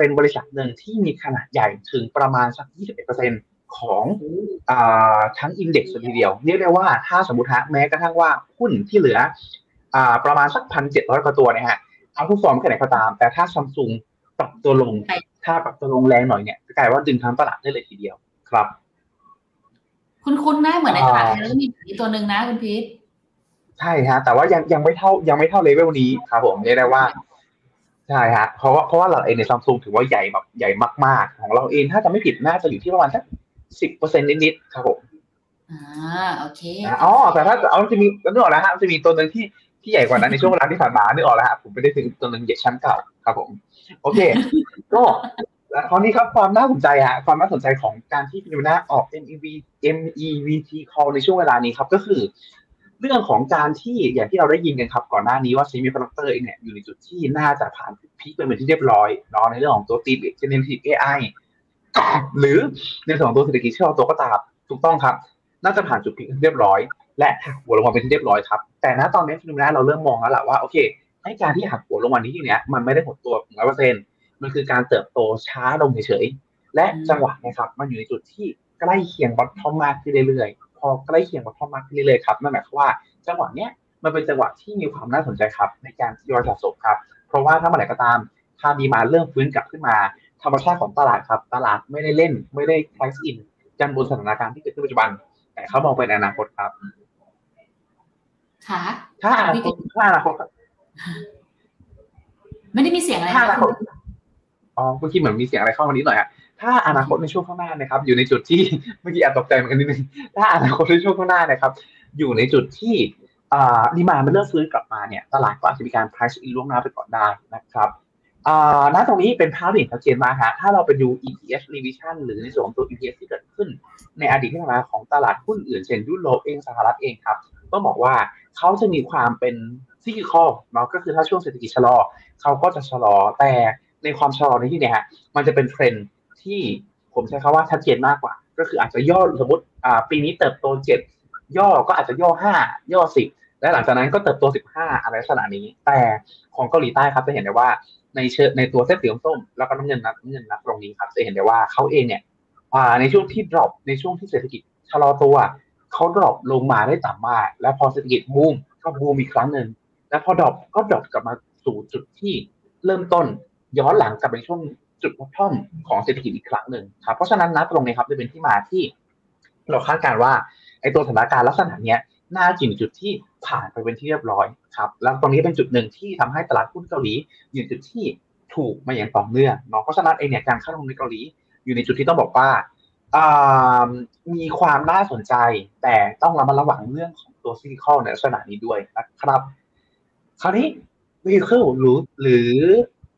ป็นบริษัทหนึ่งที่มีขนาดใหญ่ถึงประมาณสัก 21%ของทั้งอินเด็กซ์ทีเดียวเรียกได้ว่าถ้าสมมุติฮะแม้กระทั่งว่าหุ้นที่เหลือประมาณสัก 1,700 กว่าตัวเนี่ยฮะ ทั้งผู้ฟอร์มแค่ไหนก็ตามแต่ถ้า Samsung ปรับตัวลงถ้าปรับตัวลงแรงหน่อยเนี่ยจะกลายว่าดึงทั้งตลาดได้เลยทีเดียวครับคุ้นๆนะเหมือนในตลาดไทยแล้วมีตัวนึงนะคุณพีทใช่ฮะแต่ว่ายังไม่เท่าเลเวลนี้ครับผมเรียกได้ว่าใช่ฮะเพราะว่าเราเองใน Samsung ถือว่าใหญ่แบบใหญ่มากๆของเราเองถ้าจะไม่ผิดน่าจะอยู่ที่ประมาณสัก 10% นิดๆครับผมโอเคอ๋อแต่ถ้าเอาจะมีนึกออกแล้วฮะจะมีตัวนึงที่ใหญ่กว่านั้นในช่วงเวลาที่ผ่านมานึกออกแล้วฮะผมไม่ได้ถึงตัวนึงใหญ่ชั้นเก่าครับผมโอเคก็คราวนี้ครับความน่าสนใจฮะความน่าสนใจของการที่Phenomenaออก MEVT Call ในช่วงเวลานี้ครับก็คือเรื่องของการที่อย่างที่เราได้ยินกันครับก่อนหน้านี้ว่าเซมิคอนดักเตอร์เนี่ยอยู่ในจุดที่น่าจะผ่านพีคไปเป็นที่เรียบร้อยเนาะในเรื่องของตัวตีบเจเนเรทีฟ AI หรือในส่วนของตัวเศรษฐกิจที่เราตัวก็ตามถูกต้องครับน่าจะผ่านจุดพีคเรียบร้อยและหักหัวลงมาเป็นที่เรียบร้อยครับแต่ณตอนนี้คุณน้าเราเริ่มมองแล้วล่ะว่าโอเคไอ้การที่หักหัวลงวันนี้เนี่ยมันไม่ได้หดตัว 100% มันคือการเติบโตช้าลงเฉยๆและจังหวะนะครับมันอยู่ในจุดที่ใกล้เคียงบอททอมมากขึ้นเรื่อยๆพอใกล้เคียงกับพอมากขึ้นเรื่อยๆครับนั่นหมายความว่าจังหวะเนี้ยมันเป็นจังหวะที่มีความน่าสนใจครับในการทยอยสะสมครับเพราะว่าถ้าเมื่อไหร่ก็ตามถ้าดีมาเริ่มฟื้นกลับขึ้นมาธรรมชาติของตลาดครับตลาดไม่ได้เล่นไม่ได้ price in กันบนสถานการณ์ที่เกิดขึ้นปัจจุบันแต่เขามองไปในอนาคตครับค่ะถ้าอนาคตไม่ได้มีเสียงอะไรอ๋อเมื่อกี้เหมือนมีเสียงอะไรเข้ามานิดหน่อยฮะถ้าอนาคตในช่วงข้างหน้านะครับอยู่ในจุดที่เมื่อกี้อาจตกใจเหมือนกันนิดนึงถ้าอนาคตในช่วงข้างหน้านะครับอยู่ในจุดที่ดีมานด์มันเริ่มฟื้นกลับมาเนี่ยตลาดก็อาจจะมีการ price in ล่วงหน้าไปก่อนได้นะครับณตรงนี้เป็นภาพที่ชัดเจนมากฮะถ้าเราไปดู ETF revision หรือในส่วนของตัว ETF ที่เกิดขึ้นในอดีตที่ผ่านมาของตลาดหุ้นอื่นเช่นยุโรปเองสหรัฐเองครับก็บอกว่าเขาจะมีความเป็น cyclical เนาะก็คือถ้าช่วงเศรษฐกิจชะลอเขาก็จะชะลอแต่ในความชะลอในที่เนี่ยฮะมันจะเป็นเทรนด์ที่ผมใช้คำว่าชัดเจนมากกว่าก็คืออาจจะย่อสมมติปีนี้เติบโต7ย่อก็อาจจะย่อ5ย่อ10และหลังจากนั้นก็เติบโต15อะไรลักษณะนี้แต่ของเกาหลีใต้ครับจะเห็นได้ว่าในตัวเส้นสีส้มแล้วก็น้ำเงินนับตรงนี้ครับจะเห็นได้ว่าเขาเองเนี่ยในช่วงที่ดรอปในช่วงที่เศรษฐกิจชะลอตัวเขาดรอปลงมาได้ต่ำมากและพอเศรษฐกิจบูมก็บูมอีกครั้งนึงและพอดรอปก็ดรอปกลับมาสู่จุดที่เริ่มต้นย้อนหลังกลับไปช่วงจุดท่อมของเศรษฐกิจอีกครั้งหนึ่งครับเพราะฉะนั้นนะตรงนี้ครับจะเป็นที่มาที่เราคาดการณ์ว่าไอ้ตัวสถานการณ์ลักษณะเนี้ยน่าจะอยู่จุดที่ผ่านไปเป็นที่เรียบร้อยครับแล้วตรงนี้เป็นจุดหนึ่งที่ทำให้ตลาดหุ้นเกาหลีอยู่จุดที่ถูกมาอย่างต่อเนื่องเนาะเพราะฉะนั้นเองเนี่ยการเข้าลงในเกาหลีอยู่ในจุดที่ต้องบอกว่ามีความน่าสนใจแต่ต้องระมัดระวังเรื่องของตัวซิลิคอนในลักษณะนี้ด้วยนะครับคราวนี้วิเคราะห์หรือ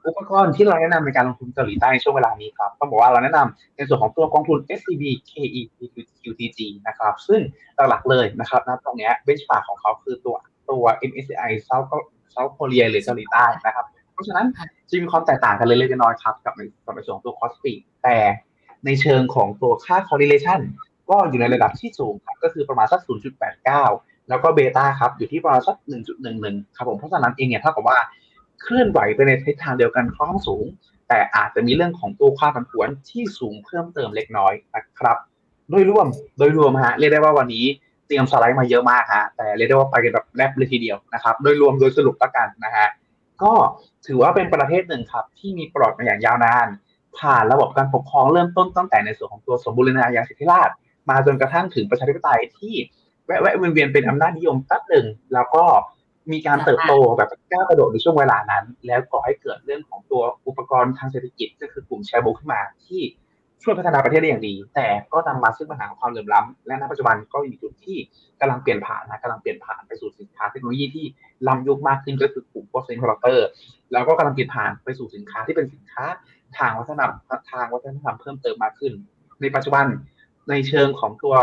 อุปกรณ์ที่เราแนะนำในการลงทุนเกาหลีใต้ช่วงเวลานี้ครับต้องบอกว่าเราแนะนำในส่วนของตัวกองทุน SCB KETQTG นะครับซึ่งหลักๆเลยนะครับณตรงนี้เบนช์มาร์คของเขาคือตัว MSCI South Korea หรือเกาหลีใต้นะครับเพราะฉะนั้นจะมีความแตกต่างกันเล็กๆน้อยๆครับกับในส่วนของตัว Cost Peak แต่ในเชิงของตัวค่า correlation ก็อยู่ในระดับที่สูงครับก็คือประมาณสัก 0.89 แล้วก็เบต้าครับอยู่ที่ประมาณสัก 1.11 ครับผมเพราะฉะนั้นเองเนี่ยเท่ากับว่าเคลื่อนไหวไปในทิศทางเดียวกันค่อนข้างสูงแต่อาจจะมีเรื่องของตัวค่าผันผวนที่สูงเพิ่มเติมเล็กน้อยนะครับโดยรวมฮะเรียกได้ว่าวันนี้เตรียมสไลด์มาเยอะมากฮะแต่เรียกได้ว่าไปกันแบบแลบเลยทีเดียวนะครับโดยรวมโดยสรุปแล้วกันนะฮะก็ถือว่าเป็นประเทศหนึ่งครับที่มีประวัติมาอย่างยาวนานผ่านระบบการปกครองเริ่มต้นตั้งแต่ในส่วนของตัวสมบูรณาญาสิทธิราชย์มาจนกระทั่งถึงประชาธิปไตยที่แวะๆเวียนๆเป็นอำนาจนิยมตั้งหนึ่งแล้วก็มีการเติบโตแบบก้าวกระโดดในช่วงเวลานั้นแล้วก่อให้เกิดเรื่องของตัวอุปกรณ์ทางเศรษฐกิจก็คือกลุ่มแชร์โบขึ้นมาที่ช่วยพัฒนาประเทศได้อย่างดีแต่ก็นำมาซึ่งปัญหาความเหลื่อมล้ำและณปัจจุบันก็อยู่จุดที่กำลังเปลี่ยนผ่านไปสู่สินค้าเทคโนโลยีที่ล้ำยุคมากขึ้นก็คือกลุ่มพวกเซมิคอนดักเตอร์แล้วก็กำลังเปลี่ยนผ่านไปสู่สินค้าที่เป็นสินค้าทางวัฒนธรรมเพิ่มเติมมากขึ้นในปัจจุบันในเชิงของตัว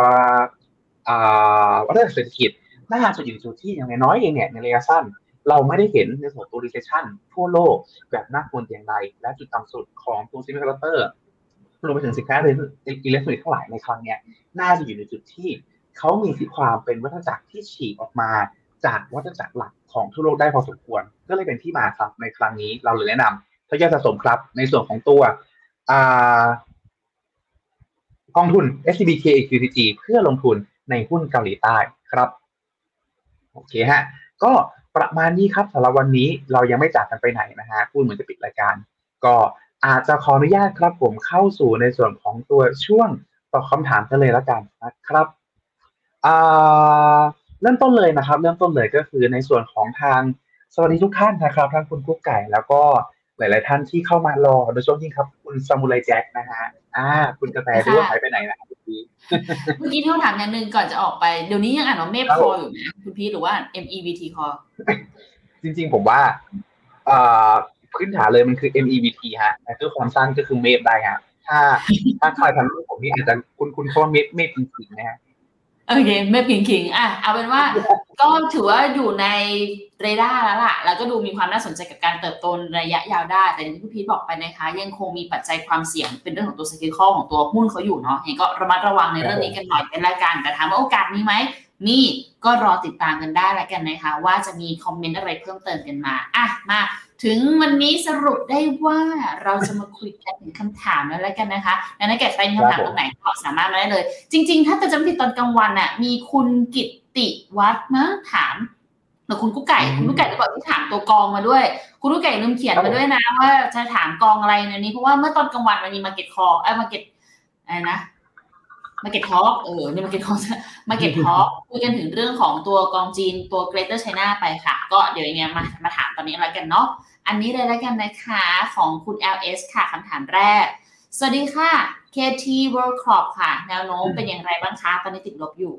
วัฒนธรรมเศรษฐกิจน่าจะอยู่ในจุดที่อย่างน้อยเองเนี่ยในระยะสั้นเราไม่ได้เห็นในส่วนตัว recession ทั่วโลกแบบน่ากลัวอย่างไรและจุดต่ำสุดของตัว semiconductor รวมไปถึงสินค้าอิเล็กทรอนิกส์ทั้งหลายในครั้งเนี้ยน่าจะอยู่ในจุดที่เขามีความเป็นวัฏจักรที่ฉีกออกมาจากวัฏจักรหลักของทั่วโลกได้พอสมควรก็เลยเป็นที่มาครับในครั้งนี้เราเลยแนะนำทยอยสะสมครับในส่วนของตัวกองทุน SCB KETQTG เพื่อลงทุนในหุ้นเกาหลีใต้ครับโอเคฮะก็ไป ประมาณนี้ครับสำหรับวันนี้เรายังไม่จากกันไปไหนนะฮะพูดเหมือนจะปิดรายการก็อาจจะขออนุญาตครับผมเข้าสู่ในส่วนของตัวช่วงตอบคำถามกันเลยละกันนะครับเริ่มต้นเลยนะครับเริ่มต้นเลยก็คือในส่วนของทางสวัสดีทุกท่านนะครับทั้งคุณกุ๊กไก่แล้วก็หลายๆท่านที่เข้ามารอโดยเฉพาะยิ่งครับคุณซามูไรแจ็คนะฮะคุณกระแตดูว่าหายไปไหนนะครับเมื่อกี้เท่าถามอย่างนึงก่อนจะออกไปเดี๋ยวนี้ยังอ่านว่าเมฟคอลอยู่นะคุณพี่หรือว่า MEVT Call จริงๆผมว่าพื้นฐานเลยมันคือ MEVT ฮะแต่ด้วยความสั้นก็คือเมฟได้ฮะถ้าใครทำรูปผมนี่อาจจะคุณเขาว่าเมฟจริงๆนะฮะโอเคไม่พิงคิงเอาเป็นว่าก็ถือว่าอยู่ในเรดาร์แล้วล่ะแล้วก็ดูมีความน่าสนใจกับการเติบโตระยะยาวได้แต่อย่างที่พี่พีทบอกไปนะคะยังคงมีปัจจัยความเสี่ยงเป็นเรื่องของตัวไซเคิลของตัวหุ้นเขาอยู่เนาะยังก็ระมัดระวังในเรื่องนี้กันหน่อยเป็นรายการแต่ถามว่าโอกาสมีไหมมีก็รอติดตามกันได้แล้วกันนะคะว่าจะมีคอมเมนต์อะไรเพิ่มเติมกันมามาถึงวันนี้สรุปได้ว่าเราจะมาคุยกันถึงคำถามแล้วกันนะคะและถ้าเกิดใครมีคำถามตรงไหนก็สามารถมาได้เลยจริงๆถ้าจะจำผิดตอนกลางวันน่ะมีคุณกิตติวัฒน์มาถามแต่คุณกุ๊กไก่ก็บอกที่ถามตัวกองมาด้วยคุณกุ๊กไก่ลืมเขียนมาด้วยนะว่าจะถามกองอะไรในนี้เพราะว่าเมื่อตอนกลางวันมันมี market call market อะไรนะ market talk นี่ market talk market talk คุยกันถึงเรื่องของตัวกองจีนตัว Greater China ไปค่ะก็เดี๋ยวยังไงมาถามตอนนี้อะไรกันเนาะอันนี้เลยแล้วกันนะคะของคุณ LS ค่ะคำถามแรกสวัสดีค่ะ KT World Corp ค่ะแนวโน้มเป็นอย่างไรบ้างคะตอนนี้ติดลบอยู่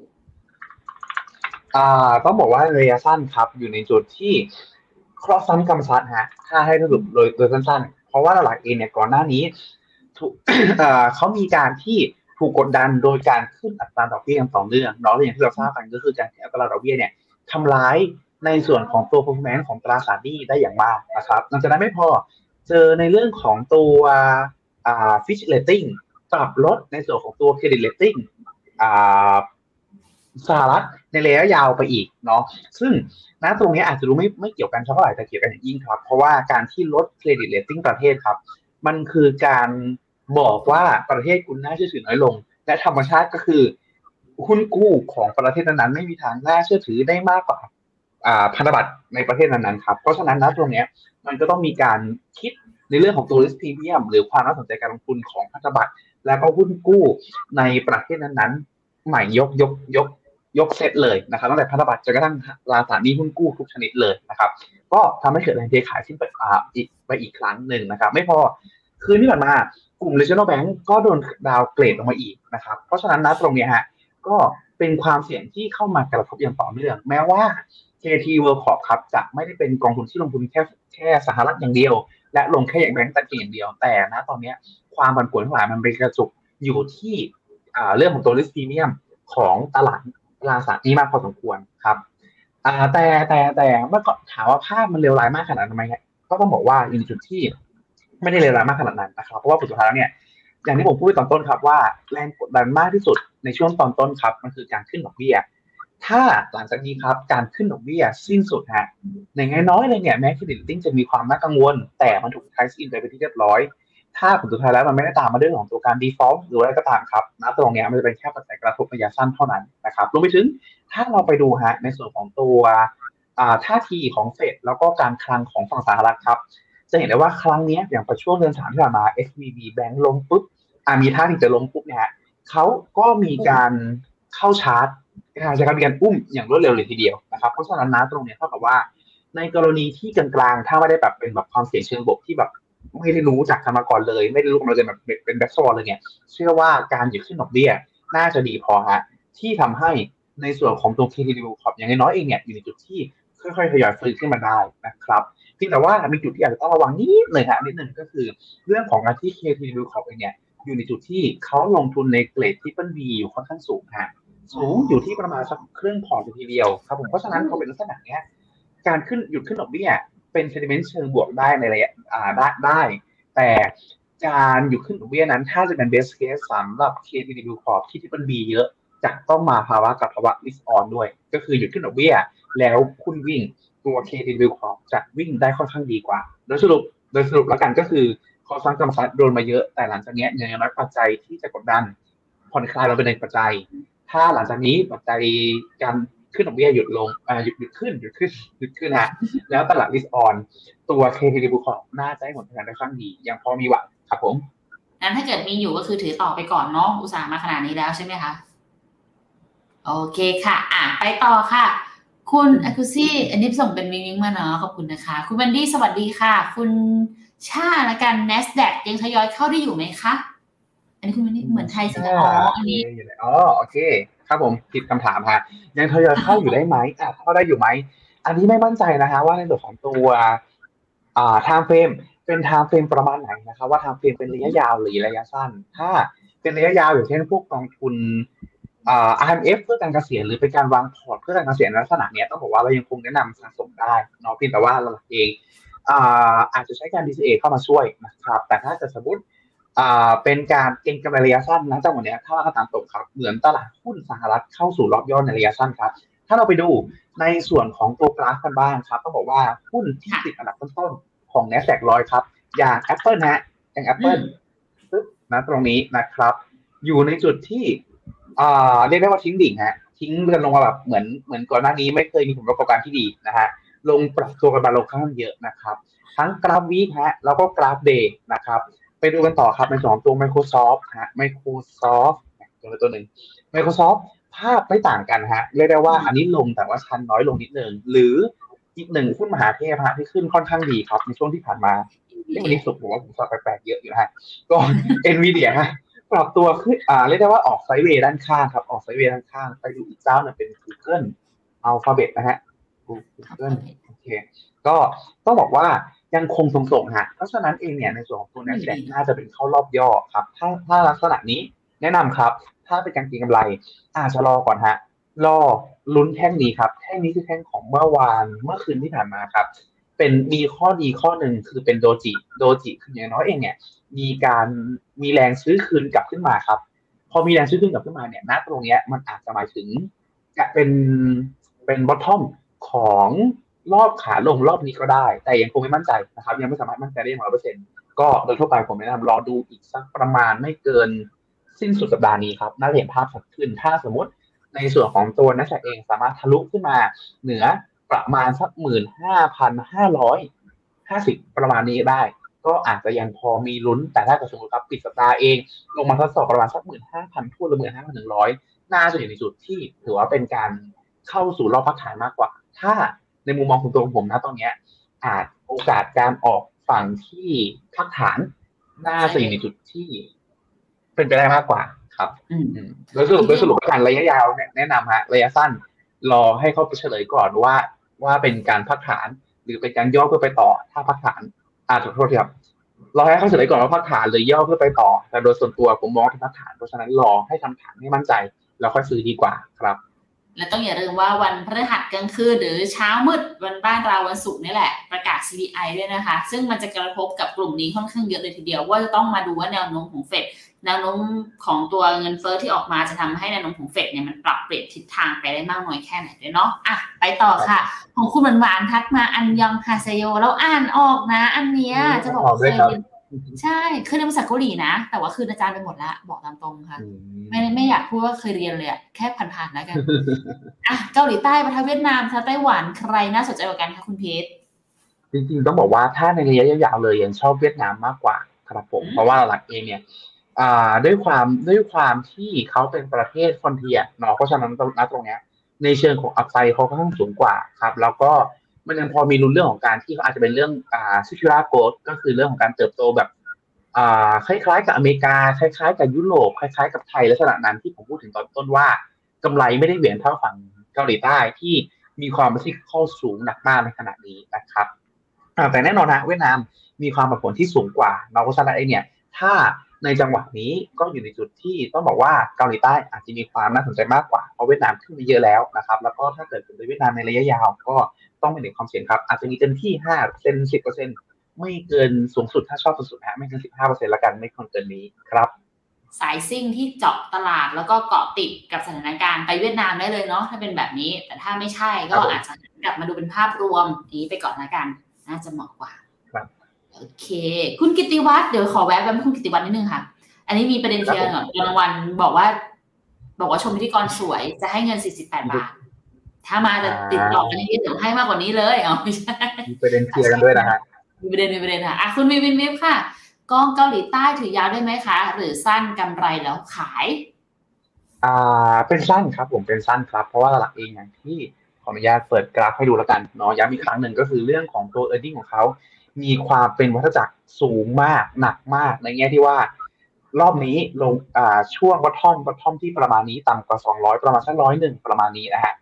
ต้องบอกว่าระยะสั้นครับอยู่ในจุดที่เคราะห์ซ้ำกรรมซัดฮะค่าให้สรุปโดยสั้นๆเพราะว่าหลักๆเองเนี่ยก่อนหน้านี้ถูกเขามีการที่ถูกกดดันโดยการขึ้นอัตราดอกเบี้ยอย่างต่อเนื่องเนาะอย่างที่เราทราบกันก็คือการที่อัตราดอกเบี้ยเนี่ยทำร้ายในส่วนของตัว performance ของตราสารหนี้ได้อย่างมากนะครับหลังจากนั้นไม่พอเจอในเรื่องของตัว Fitch rating ปรับลดในส่วนของตัว credit rating สหรัฐในระยะยาวไปอีกเนาะซึ่งณตรงนี้อาจจะรู้ไม่เกี่ยวกันเท่าไหร่แต่เกี่ยวกันอย่างยิ่งครับเพราะว่าการที่ลด credit rating ประเทศครับมันคือการบอกว่าประเทศคุณน่าเชื่อถือน้อยลงและธรรมชาติก็คือหุ้นกู้ของประเทศนั้นไม่มีทางน่าเชื่อถือได้มากกว่าพันธบัตรในประเทศนั้นๆครับเพราะฉะนั้นณตรงนี้มันก็ต้องมีการคิดในเรื่องของตัว risk premium หรือความน่าสนใจการลงทุนของพันธบัตรแล้วก็หุ้นกู้ในประเทศนั้นๆใหม่ยกเซตเลยนะครับตั้งแต่พันธบัตรจนกระทั่งตราสารหนี้หุ้นกู้ทุกชนิดเลยนะครับก็ทำให้เกิดแรงเทขายขึ้นไปอีกครั้งหนึ่งนะครับไม่พอคืนที่ผ่านมากลุ่ม regional bank ก็โดนดาวเกรดลงมาอีกนะครับเพราะฉะนั้นณตรงนี้ฮะก็เป็นความเสี่ยงที่เข้ามากระทบอย่างต่อเนื่องแม้ว่า KT World Corp ครับจะไม่ได้เป็นกองทุนที่ลงทุนแค่สหรัฐอย่างเดียวและลงแค่อย่างแบงก์แต่เพียงอย่างเดียวแต่ณตอนนี้ความผันผวนทั้งหลายมันไปกระจุกอยู่ที่เรื่องของตัว risk premium ของตลาดตราสารนี้มากพอสมควรครับแต่เมื่อก่อนถามว่าภาพมันเลวร้ายมากขนาดนั้นไหมก็ต้องบอกว่าอยู่ในจุดที่ไม่ได้เลวร้ายมากขนาดนั้นนะครับเพราะว่าสุดท้ายแล้วเนี่ยอย่างที่ผมพูดไปตอนต้นครับว่าแรงกดดันมากที่สุดในช่วงตอนต้นครับมันคือการขึ้นดอกเบี้ยถ้าหลังจากนี้ครับการขึ้นดอกเบี้ยสิ้นสุดฮะอย่างน้อยเลยเนี่ยแม้ credit rating จะมีความน่ากังวลแต่มันถูก price in ไปเป็นที่เรียบร้อยถ้าผลสุดท้ายแล้วมันไม่ได้ตามมาด้วยของตัวการ default หรืออะไรก็ตามครับณตรงนี้มันจะเป็นแค่ปัจจัยกระทบระยะสั้นเท่านั้นนะครับรวมไปถึงถ้าเราไปดูฮะในส่วนของตัวท่าทีของเฟดแล้วก็การคลังของฝั่งสหรัฐครับจะเห็นได้ว่าครั้งนี้อย่างประช่วงเดือน3ที่ผ่านมา SVB แบงค์ล้มปุ๊บมีท่าที่จะล้มปุ๊บเนี่ยฮะเขาก็มีการเข้าชาร์จการจะมีการอุ้มอย่างรวดเร็วเลยทีเดียวนะครับเพราะฉะนั้นนะตรงนี้เท่ากับว่าในกรณีที่กลางๆถ้าไม่ได้แบบเป็นแบบความเสี่ยงเชิงบวกที่แบบไม่ได้รู้จักกันมาก่อนเลยไม่ได้รู้กันมาเลยแบบเป็นแบ็คซอร์เลยเนี่ยเชื่อว่าการหยุดขึ้นดอกเบี้ยน่าจะดีพอฮะที่ทำให้ในส่วนของตัว KT World Corp อย่างน้อยเองเนี่ยอยู่ในจุดที่ค่อยๆทยอยฟื้นขึ้นมาได้นะครับที่แต่ว่ามีจุดที่อาจจะต้องระวังนิดหนึ่งก็คือเรื่องของการที่ KT World Corp เนี่ยอยู่ในจุดที่เขาลงทุนในเกรด BB อยู่ค่อนข้างสูงอยู่ที่ประมาณสักครึ่งพอร์ตทีเดียวครับผมเพราะฉะนั้นพอเป็นลักษณะเนี้ยการหยุดขึ้นดอกเบี้ยเป็น sentiment เชิงบวกได้ในระยะได้แต่การหยุดขึ้นดอกเบี้ยนั้นถ้าจะเป็น best case สำหรับ KT World Corp ที่เป็น B เยอะจะต้องมาภาวะกับภาวะ risk on ด้วยก็คือหยุดขึ้นดอกเบี้ยแล้วคุณวิ่งตัว KT World Corp จะวิ่งได้ค่อนข้างดีกว่าโดยสรุปแล้วกันก็คือคอซังกำซัดโดนมาเยอะแต่หลังจากนี้ยังน้อยปัจจัยที่จะกดดันผ่อนคลายเราเป็นปัจจัยถ้าหลังจากนี้ปัจจัยการ ขึ้นดอกเบี้ยหยุดลงหยุดขึ้นฮะแล้วตลาดลิสต์ออนตัว KT World Corp น่าจะให้ผลตอบแทนได้ค่อนข้างดียังพอมีหวังครับผมงั้นถ้าเกิดมีอยู่ก็คือถือต่อไปก่อนเนาะอุตส่าห์มาขนาดนี้แล้วใช่มั้ยคะโอเคค่ะอ่ะไปต่อค่ะคุณอากุซี่อันนี้ส่งเป็นวิ่งๆมาเนาะขอบคุณนะคะคุณแบนดี้สวัสดีค่ะคุณชาละกัน Nasdaq ยังทยอยเข้าได้อยู่ไหมคะอันนี้คุณแบนดี้เหมือนไทยสิงคโปร์อันนี้อ๋อโอเคครับผมผิดคำถามฮะยังทยอยเข้าอยู่ได้ไหมอ่ะเข้าได้อยู่ไหมอันนี้ไม่มั่นใจนะฮะว่าในส่วนของตัวtime frame เป็น time frame ประมาณไหนนะคะว่า time frame เป็นระยะยาวหรือระยะสั้นถ้าเป็นระยะยาวอย่างเช่นพวกกองทุนRMF เพื่อการเกษียณหรือเป็นการวางพอร์ตเพื่อการเกษียณลักษณะเนี่ยต้องบอกว่าเรายังคงแนะนำสะสมได้เนาะเพียงแต่ว่าเราเองอาจจะใช้การ DCA เข้ามาช่วยนะครับแต่ถ้าจะสมมุติเป็นการเก็งกำไรระยะสั้นนะจังหวะเนี้ยถ้าเราก็ตามตรงครับเหมือนตลาดหุ้นสหรัฐเข้าสู่รอบย่อในระยะสั้นครับถ้าเราไปดูในส่วนของตัวกราฟกันบ้างครับต้องบอกว่าหุ้นที่ติดอันดับต้นๆของ Nasdaq 100ครับอย่าง Apple นะอย่าง Apple ปึ๊บนะตรงนี้นะครับอยู่ในจุดที่เรียกได้ว่าทิ้งดิ่งฮะทิ้งกันลงมาแบบเหมือนก่อนหน้านี้ไม่เคยมีผลประกอบการที่ดีนะฮะลงปรับตัวกันมาลงค่อนข้างเยอะนะครับทั้งกราฟวีคฮะแล้วก็กราฟเดย์นะครับไปดูกันต่อครับในส่วนของตัว Microsoft ฮะ Microsoft ตัวหนึ่ง Microsoft ภาพไม่ต่างกันฮะเรียกได้ว่าอันนี้ลงแต่ว่าชันน้อยลงนิดนึงหรืออีกหนึ่งหุ้นมหาเทพฮะที่ขึ้นค่อนข้างดีครับในช่วงที่ผ่านมาวันนี้สุกผมว่าผมสอบแปลกๆเยอะอยู่ฮะก็ Nvidia ฮะปรับตัวขึ้นเรียกได้ว่าออกไซด์เวย์ด้านข้างครับออกไซด์เวย์ด้านข้างไปดูอีกเจ้านึงเป็น Google Alphabet นะฮะ Google โอเคก็ต้องบอกว่ายังคงทรงๆฮะเพราะฉะนั้นเองเนี่ยในส่วนของตัว Nasdaq น่าจะเป็นเข้ารอบย่อครับถ้าลักษณะนี้แนะนำครับถ้าเป็นการเก็งกำไรชะลอก่อนฮะรอลุ้นแท่งนี้ครับแท่งนี้คือแท่งของเมื่อคืนที่ผ่านมาครับเป็นมีข้อดีข้อนึงคือเป็นโดจิคืออย่างน้อยเองเนี่ยมีแรงซื้อคืนกลับขึ้นมาครับพอมีแรงซื้อคืนกลับขึ้นมาเนี่ยณตรงเนี้ยมันอาจจะหมายถึงจะเป็นบอททอมของรอบขาลงรอบนี้ก็ได้แต่ยังคงไม่มั่นใจนะครับยังไม่สามารถมั่นใจได้ 100% ก็โดยทั่วไปผมแนะนำรอดูอีกสักประมาณไม่เกินสิ้นสุดสัปดาห์นี้ครับน่าจะเห็นภาพชัดขึ้นถ้าสมมติในส่วนของตัวNasdaqเองสามารถทะลุขึ้นมาเหนือประมาณสัก 15,550 ประมาณนี้ได้ก็อาจจะยังพอมีลุ้นแต่ถ้าสมมติครับปิดสัปดาห์เองลงมาทดสอบประมาณสัก 15,000 ทั่วหรือ 15,100 น่าจะอยู่ในจุดที่ถือว่าเป็นการเข้าสู่รอบพักฐานมากกว่าถ้าในมุมมองของตัวผมนะตอนนี้อาจโอกาสการออกฝั่งที่พักฐานน่าจะอยู่ในจุดที่เป็นไปได้มากกว่าครับโดยสรุปการระยะยาวแนะนำฮะระยะสั้นรอให้เขาเฉลยก่อนว่าเป็นการพักฐานหรือเป็นการย่อเพื่อไปต่อถ้าพักฐานขอโทษครับรอให้เขาเฉลยก่อนว่าพักฐานหรือย่อเพื่อไปต่อแต่โดยส่วนตัวผมมองเป็นพักฐานเพราะฉะนั้นรอให้ทำฐานให้มั่นใจแล้วค่อยซื้อดีกว่าครับและต้องอย่าลืมว่าวันพฤหัสกลางคืนหรือเช้ามืดวันบ้านเราวันศุกร์นี่แหละประกาศ CPI ด้วยนะคะซึ่งมันจะกระทบกับกลุ่มนี้ค่อนข้างเยอะเลยทีเดียวว่าจะต้องมาดูว่าแนวโน้มของเฟดแนวโน้มของตัวเงินเฟ้อที่ออกมาจะทำให้แนวโน้มของเฟดเนี่ยมันปรับเปลี่ยนทิศทางไปได้มากน้อยแค่ไหนด้วยเนาะอ่ะไปต่อค่ะของคุณหวานๆทักมาอันยองฮาเซโยแล้วอ่านออกนะอันเนี้ยจะบอกว่าใช่เคยเรียนภาษาเกาหลีนะแต่ว่าคืออาจารย์ไปหมดละบอกตามตรงค่ะไม่อยากพูดว่าเคยเรียนเลยอะแค่ผ่านๆแล้วกันอ่ะเกาหลีใต้ประเทศเวียดนามไต้หวันใครน่าสนใจกว่ากันคะคุณเพชรจริงๆต้องบอกว่าถ้าในระยะยาวเลยยังชอบเวียดนามมากกว่าครับผมเพราะว่าหลักเองเนี่ยด้วยความที่เขาเป็นประเทศฟอนเทียเนาะเพราะฉะนั้นตรงเนี้ยในเชิงของอัพไซด์เขาค่อนข้างสูงกว่าครับแล้วก็มันยังพอมีลุ้นเรื่องของการที่เขาอาจจะเป็นเรื่องsecular growth ก็คือเรื่องของการเติบโตแบบคล้ายๆกับอเมริกาคล้ายๆกับยุโรปคล้ายๆกับไทยลักษณะนั้นที่ผมพูดถึงตอนต้นว่ากำไรไม่ได้เหวี่ยงเท่าฝั่งเกาหลีใต้ที่มีความริสก์ข้อสูงหนักมากในขณะนี้นะครับแต่แน่นอนนะเวียดนามมีความผันผวนที่สูงกว่าเราก็ฉะนั้นเนี่ยถ้าในจังหวะนี้ก็อยู่ในจุดที่ต้องบอกว่าเกาหลีใต้อาจจะมีความน่าสนใจมากกว่าเพราะเวียดนามขึ้นไปเยอะแล้วนะครับแล้วก็ถ้าเกิดเป็นเวียดนามในระยะยาวก็ต้องเป็นความเสี่ยงครับอาจจะมีเต็มที่ 5% 10% ไม่เกินสูงสุดถ้าชอบสูงสุดไม่เกิน 15% ละกันไม่ควรเกินนี้ครับสายซิ่งที่เจาะตลาดแล้วก็เกาะติดกับสถานการณ์ไปเวียดนามได้เลยเนาะถ้าเป็นแบบนี้แต่ถ้าไม่ใช่ก็อาจจะกลับมาดูเป็นภาพรวมนี้ไปก่อนละกันน่าจะเหมาะกว่าโอเคคุณกิตติวัฒน์เดี๋ยวขอแวะคุณกิตติวัฒน์นิดนึงค่ะอันนี้มีประเด็นเชียร์ก่อนรางวัลบอกว่าชมพิธีกรสวยจะให้เงิน48 บาท ถ้ามาจะติดต่อกันที่ส่งให้มากกว่านี้เลยเอาไม่ใช่มีประเด็นเคลียร์กันด้วยนะฮะมีประเด็นค่ะอ่ะคุณมีวินวิฟค่ะกองเกาหลีใต้ถือยาวได้ไหมคะหรือสั้นกำไรแล้วขายเป็นสั้นครับผมเป็นสั้นครับเพราะว่าหลักเองอย่างที่ขออนุญาตเปิดกราฟให้ดูแล้วกันเนาะย้ำอีกครั้งหนึ่งก็คือเรื่องของตัว earning ของเขามีความเป็นวัฏจักรสูงมากหนักมากในแง่ที่ว่ารอบนี้ลงช่วงbottomที่ประมาณนี้ต่ำกว่า200ประมาณสัก101ประมาณนี้นะฮะ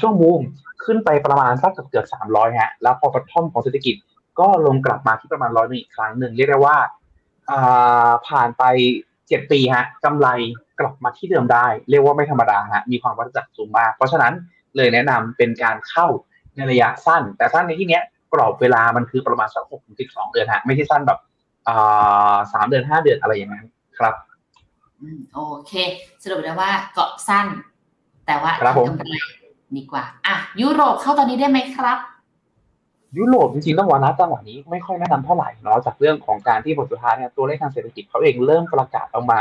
ช่วงบูมขึ้นไปประมาณสักเกือบ300ฮะแล้วพอbottomของเศรษฐกิจก็ลงกลับมาที่ประมาณ100อีกครั้งหนึ่งเรียกได้ว่าผ่านไป7ปีฮะกำไรกลับมาที่เดิมได้เรียกว่าไม่ธรรมดาฮะมีความวัฏจักรสูงมากเพราะฉะนั้นเลยแนะนำเป็นการเข้าในระยะสั้นแต่สั้นในที่เนี้ยกรอบเวลามันคือประมาณสัก 6-12 เดือนฮะไม่ใช่สั้นแบบ3เดือน5เดือนอะไรอย่างนั้นครับโอเคสรุปได้ว่าเกาะสั้นแต่ว่ากำไรดีกว่าอ่ะยุโรปเข้าตอนนี้ได้ไหมครับยุโรปจริงๆต้องวานะจังหวะนี้ไม่ค่อยแนะนำเท่าไหร่เนาะจากเรื่องของการที่ผลสุดท้ายเนี่ยตัวเลขทางเศรษฐกิจเขาเองเริ่มประกาศออกมา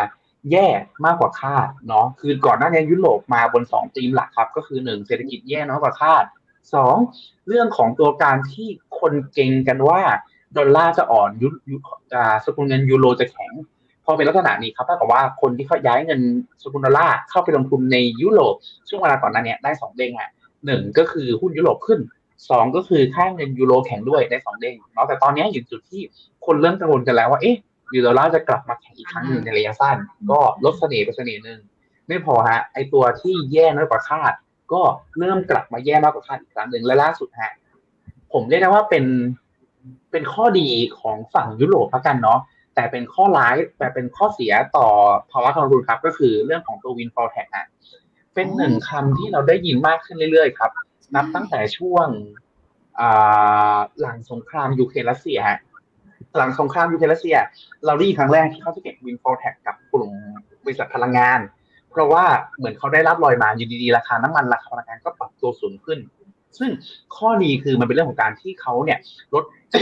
แย่มากกว่าคาดเนาะคือก่อนหน้านี้ยุโรปมาบน2ธีมหลักครับก็คือ1เศรษฐกิจแย่น้อยกว่าคาด2เรื่องของตัวการที่คนเก่งกันว่าดอลลาร์จะอ่อนสกุลเงินยูโรจะแข็งพอเป็นลักษณะนี้ครับถ้ากับว่าคนที่เขาย้ายเงินสกุลดอลลาร์เข้าไปลงทุนในยุโรปช่วงเวลาก่อนหน้านี้ได้2เด้งฮะ1ก็คือหุ้นยุโรปขึ้น2ก็คือค่าเงินยูโรแข็งด้วยได้2เด้งเนาะแต่ตอนนี้อยู่จุดที่คนเริ่มกังวลกันแล้วว่าเอ๊ะยูโรจะกลับมาแข็งอีกครั้งนึงในระยะสั้นก็ลดเสน่ห์ไปเสน่ห์นึงไม่พอฮะไอตัวที่แย่น้อยกว่าคาดก็เริ่มกลับมาแย่มากกว่าคาดอีกครั้งนึงและล่าสุดฮะผมเรียกได้ว่าเป็นข้อดีของฝั่งยุโรปละกันเนาะแต่เป็นข้อร้ายแต่เป็นข้อเสียต่อภาวะการลงทุนครับก็คือเรื่องของตัว Windfall Tax ฮะเป็นหนึ่งคำที่เราได้ยินมากขึ้นเรื่อยๆครับนับตั้งแต่ช่วงหลังสงครามยูเครนรัสเซียฮะหลังสงครามยูเครนรัสเซียเราได้ยินครั้งแรกที่เขาจะเก็บ Windfall Tax กับกลุ่มบริษัทพลังงานเพราะว่าเหมือนเขาได้รับรอยมาอยู่ดีๆราคาน้ำมันราคาพลังงานก็ปรับตัวสูงขึ้นซึ่งข้อดีคือมันเป็นเรื่องของการที่เขาเนี่ยลดเ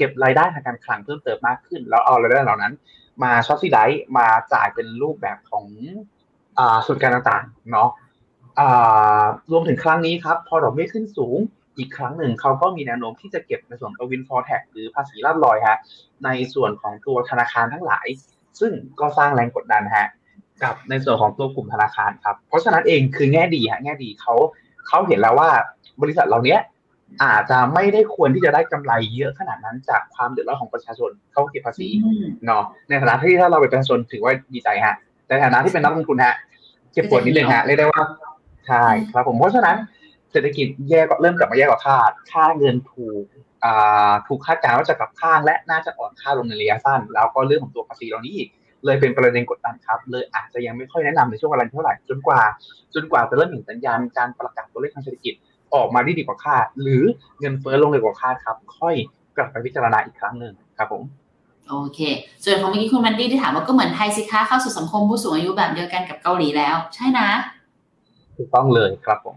ก็บรายได้ทางการคลังเพิ่มเติมมากขึ้นแล้วเอารายได้เหล่านั้นมาซับซิไดซ์มาจ่ายเป็นรูปแบบของส่วนการต่างๆเนาะรวมถึงครั้งนี้ครับพอดอกเบี้ยขึ้นสูงอีกครั้งหนึ่งเขาก็มีแนวโน้มที่จะเก็บในส่วนของ Windfall Tax หรือภาษีลาภลอยฮะในส่วนของตัวธนาคารทั้งหลายซึ่งก็สร้างแรงกดดันฮะกับในส่วนของตัวกลุ่มธนาคารครับเพราะฉะนั้นเองคือแง่ดีฮะแง่ดีเขาเห็นแล้วว่าบริษัทเหล่านี้อาจจะไม่ได้ควรที่จะได้กำไรเยอะขนาดนั้นจากความเดือดร้อนของประชาชนเขาเก็บภาษีเนาะในฐานะที่ถ้าเราเป็นประชาชนถือว่าดีใจฮะในฐานะที่เป็นนักลงทุนฮะเจ็บปวดนิดนึงฮะเรียกได้ว่าใช่ครับผมเพราะฉะนั้นเศรษฐกิจแย่ก็เริ่มกลับมาแย่กว่าคาดค่าเงินถูกคาดการณ์ว่าจะกลับข้างและน่าจะอ่อนค่าลงในระยะสั้นแล้วก็เรื่องของตัวภาษีเหล่านี้เลยเป็นประเด็นกดดันครับเลยอาจจะยังไม่ค่อยแนะนำในช่วงเวลาเท่าไหร่จนกว่าจะเริ่มเห็นสัญญาณการประกาศตัวเลขทางเศรษฐกิจออกมาดีกว่าคาดหรือเงินเฟ้อลงเร็วกว่าคาดครับค่อยกลับไปพิจารณาอีกครั้งนึงครับผมโอเคส่วนของเมื่อกี้คุณมันดี้ที่ถามว่าก็เหมือนไทยสิคะเข้าสู่สังคมผู้สูงอายุแบบเดียวกันกับเกาหลีแล้วใช่นะถูกต้องเลยครับผม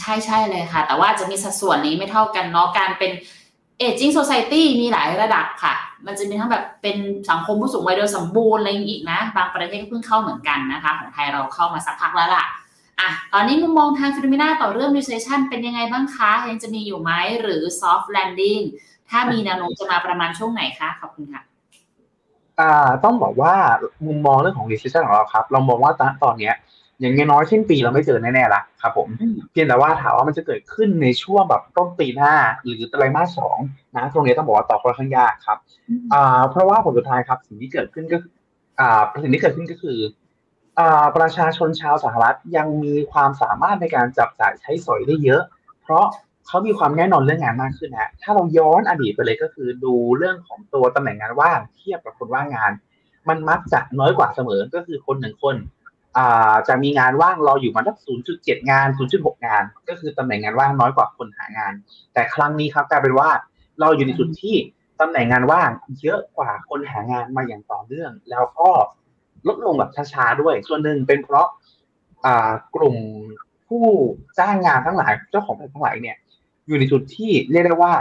ใช่ๆเลยค่ะแต่ว่าจะมีสัดส่วนนี้ไม่เท่ากันเนาะการเป็นAging Society มีหลายระดับค่ะมันจะมีทั้งแบบเป็นสังคมผู้สูงวัยโดยสมบูรณ์อะไรอย่างนี้อีกนะบางประเทศก็เพิ่งเข้าเหมือนกันนะคะของไทยเราเข้ามาสักพักแล้วล่ะอ่ะตอนนี้มุมมองทาง Phenomena ต่อเรื่อง Recession เป็นยังไงบ้างคะยังจะมีอยู่ไหมหรือ Soft Landing ถ้ามีแนวโน้มจะมาประมาณช่วงไหนคะขอบคุณค่ะต้องบอกว่ามุมมองเรื่องของ Recession ของเราครับเรามองว่าตอนนี้อย่างน้อยๆสิ้นปีเราไม่เจอแน่ๆละครับผมเพียงแต่ว่าถามว่ามันจะเกิดขึ้นในช่วงแบบต้นปีหน้าหรือไตรมาส2นะตรงนี้ต้องบอกว่าตอบค่อนข้างยากครับเพราะว่าผลสุดท้ายครับสิ่งที่เกิดขึ้นก็คือประชาชนชาวสหรัฐยังมีความสามารถในการจับจ่ายใช้สอยได้เยอะเพราะเขามีความแน่นอนเรื่องงานมากขึ้นฮะถ้าเราย้อนอดีตไปเลยก็คือดูเรื่องของตัวตำแหน่งงานว่างเทียบกับคนว่างงานมันมักจะน้อยกว่าเสมอก็คือคน1คนจะมีงานว่างรออยู่มาสัก 0.7 งาน 0.6 งานก็คือตำแหน่งงานว่างน้อยกว่าคนหางานแต่ครั้งนี้ครับกลายเป็นว่าเราอยู่ในจุดที่ตำแหน่งงานว่างเยอะกว่าคนหางานมาอย่างต่อเนื่องแล้วก็ลดลงแบบช้าๆด้วยส่วนหนึ่งเป็นเพราะกลุ่มผู้จ้างงานทั้งหลายเจ้าของทั้งหลายเนี่ยอยู่ในจุดที่เรียกได้ว่า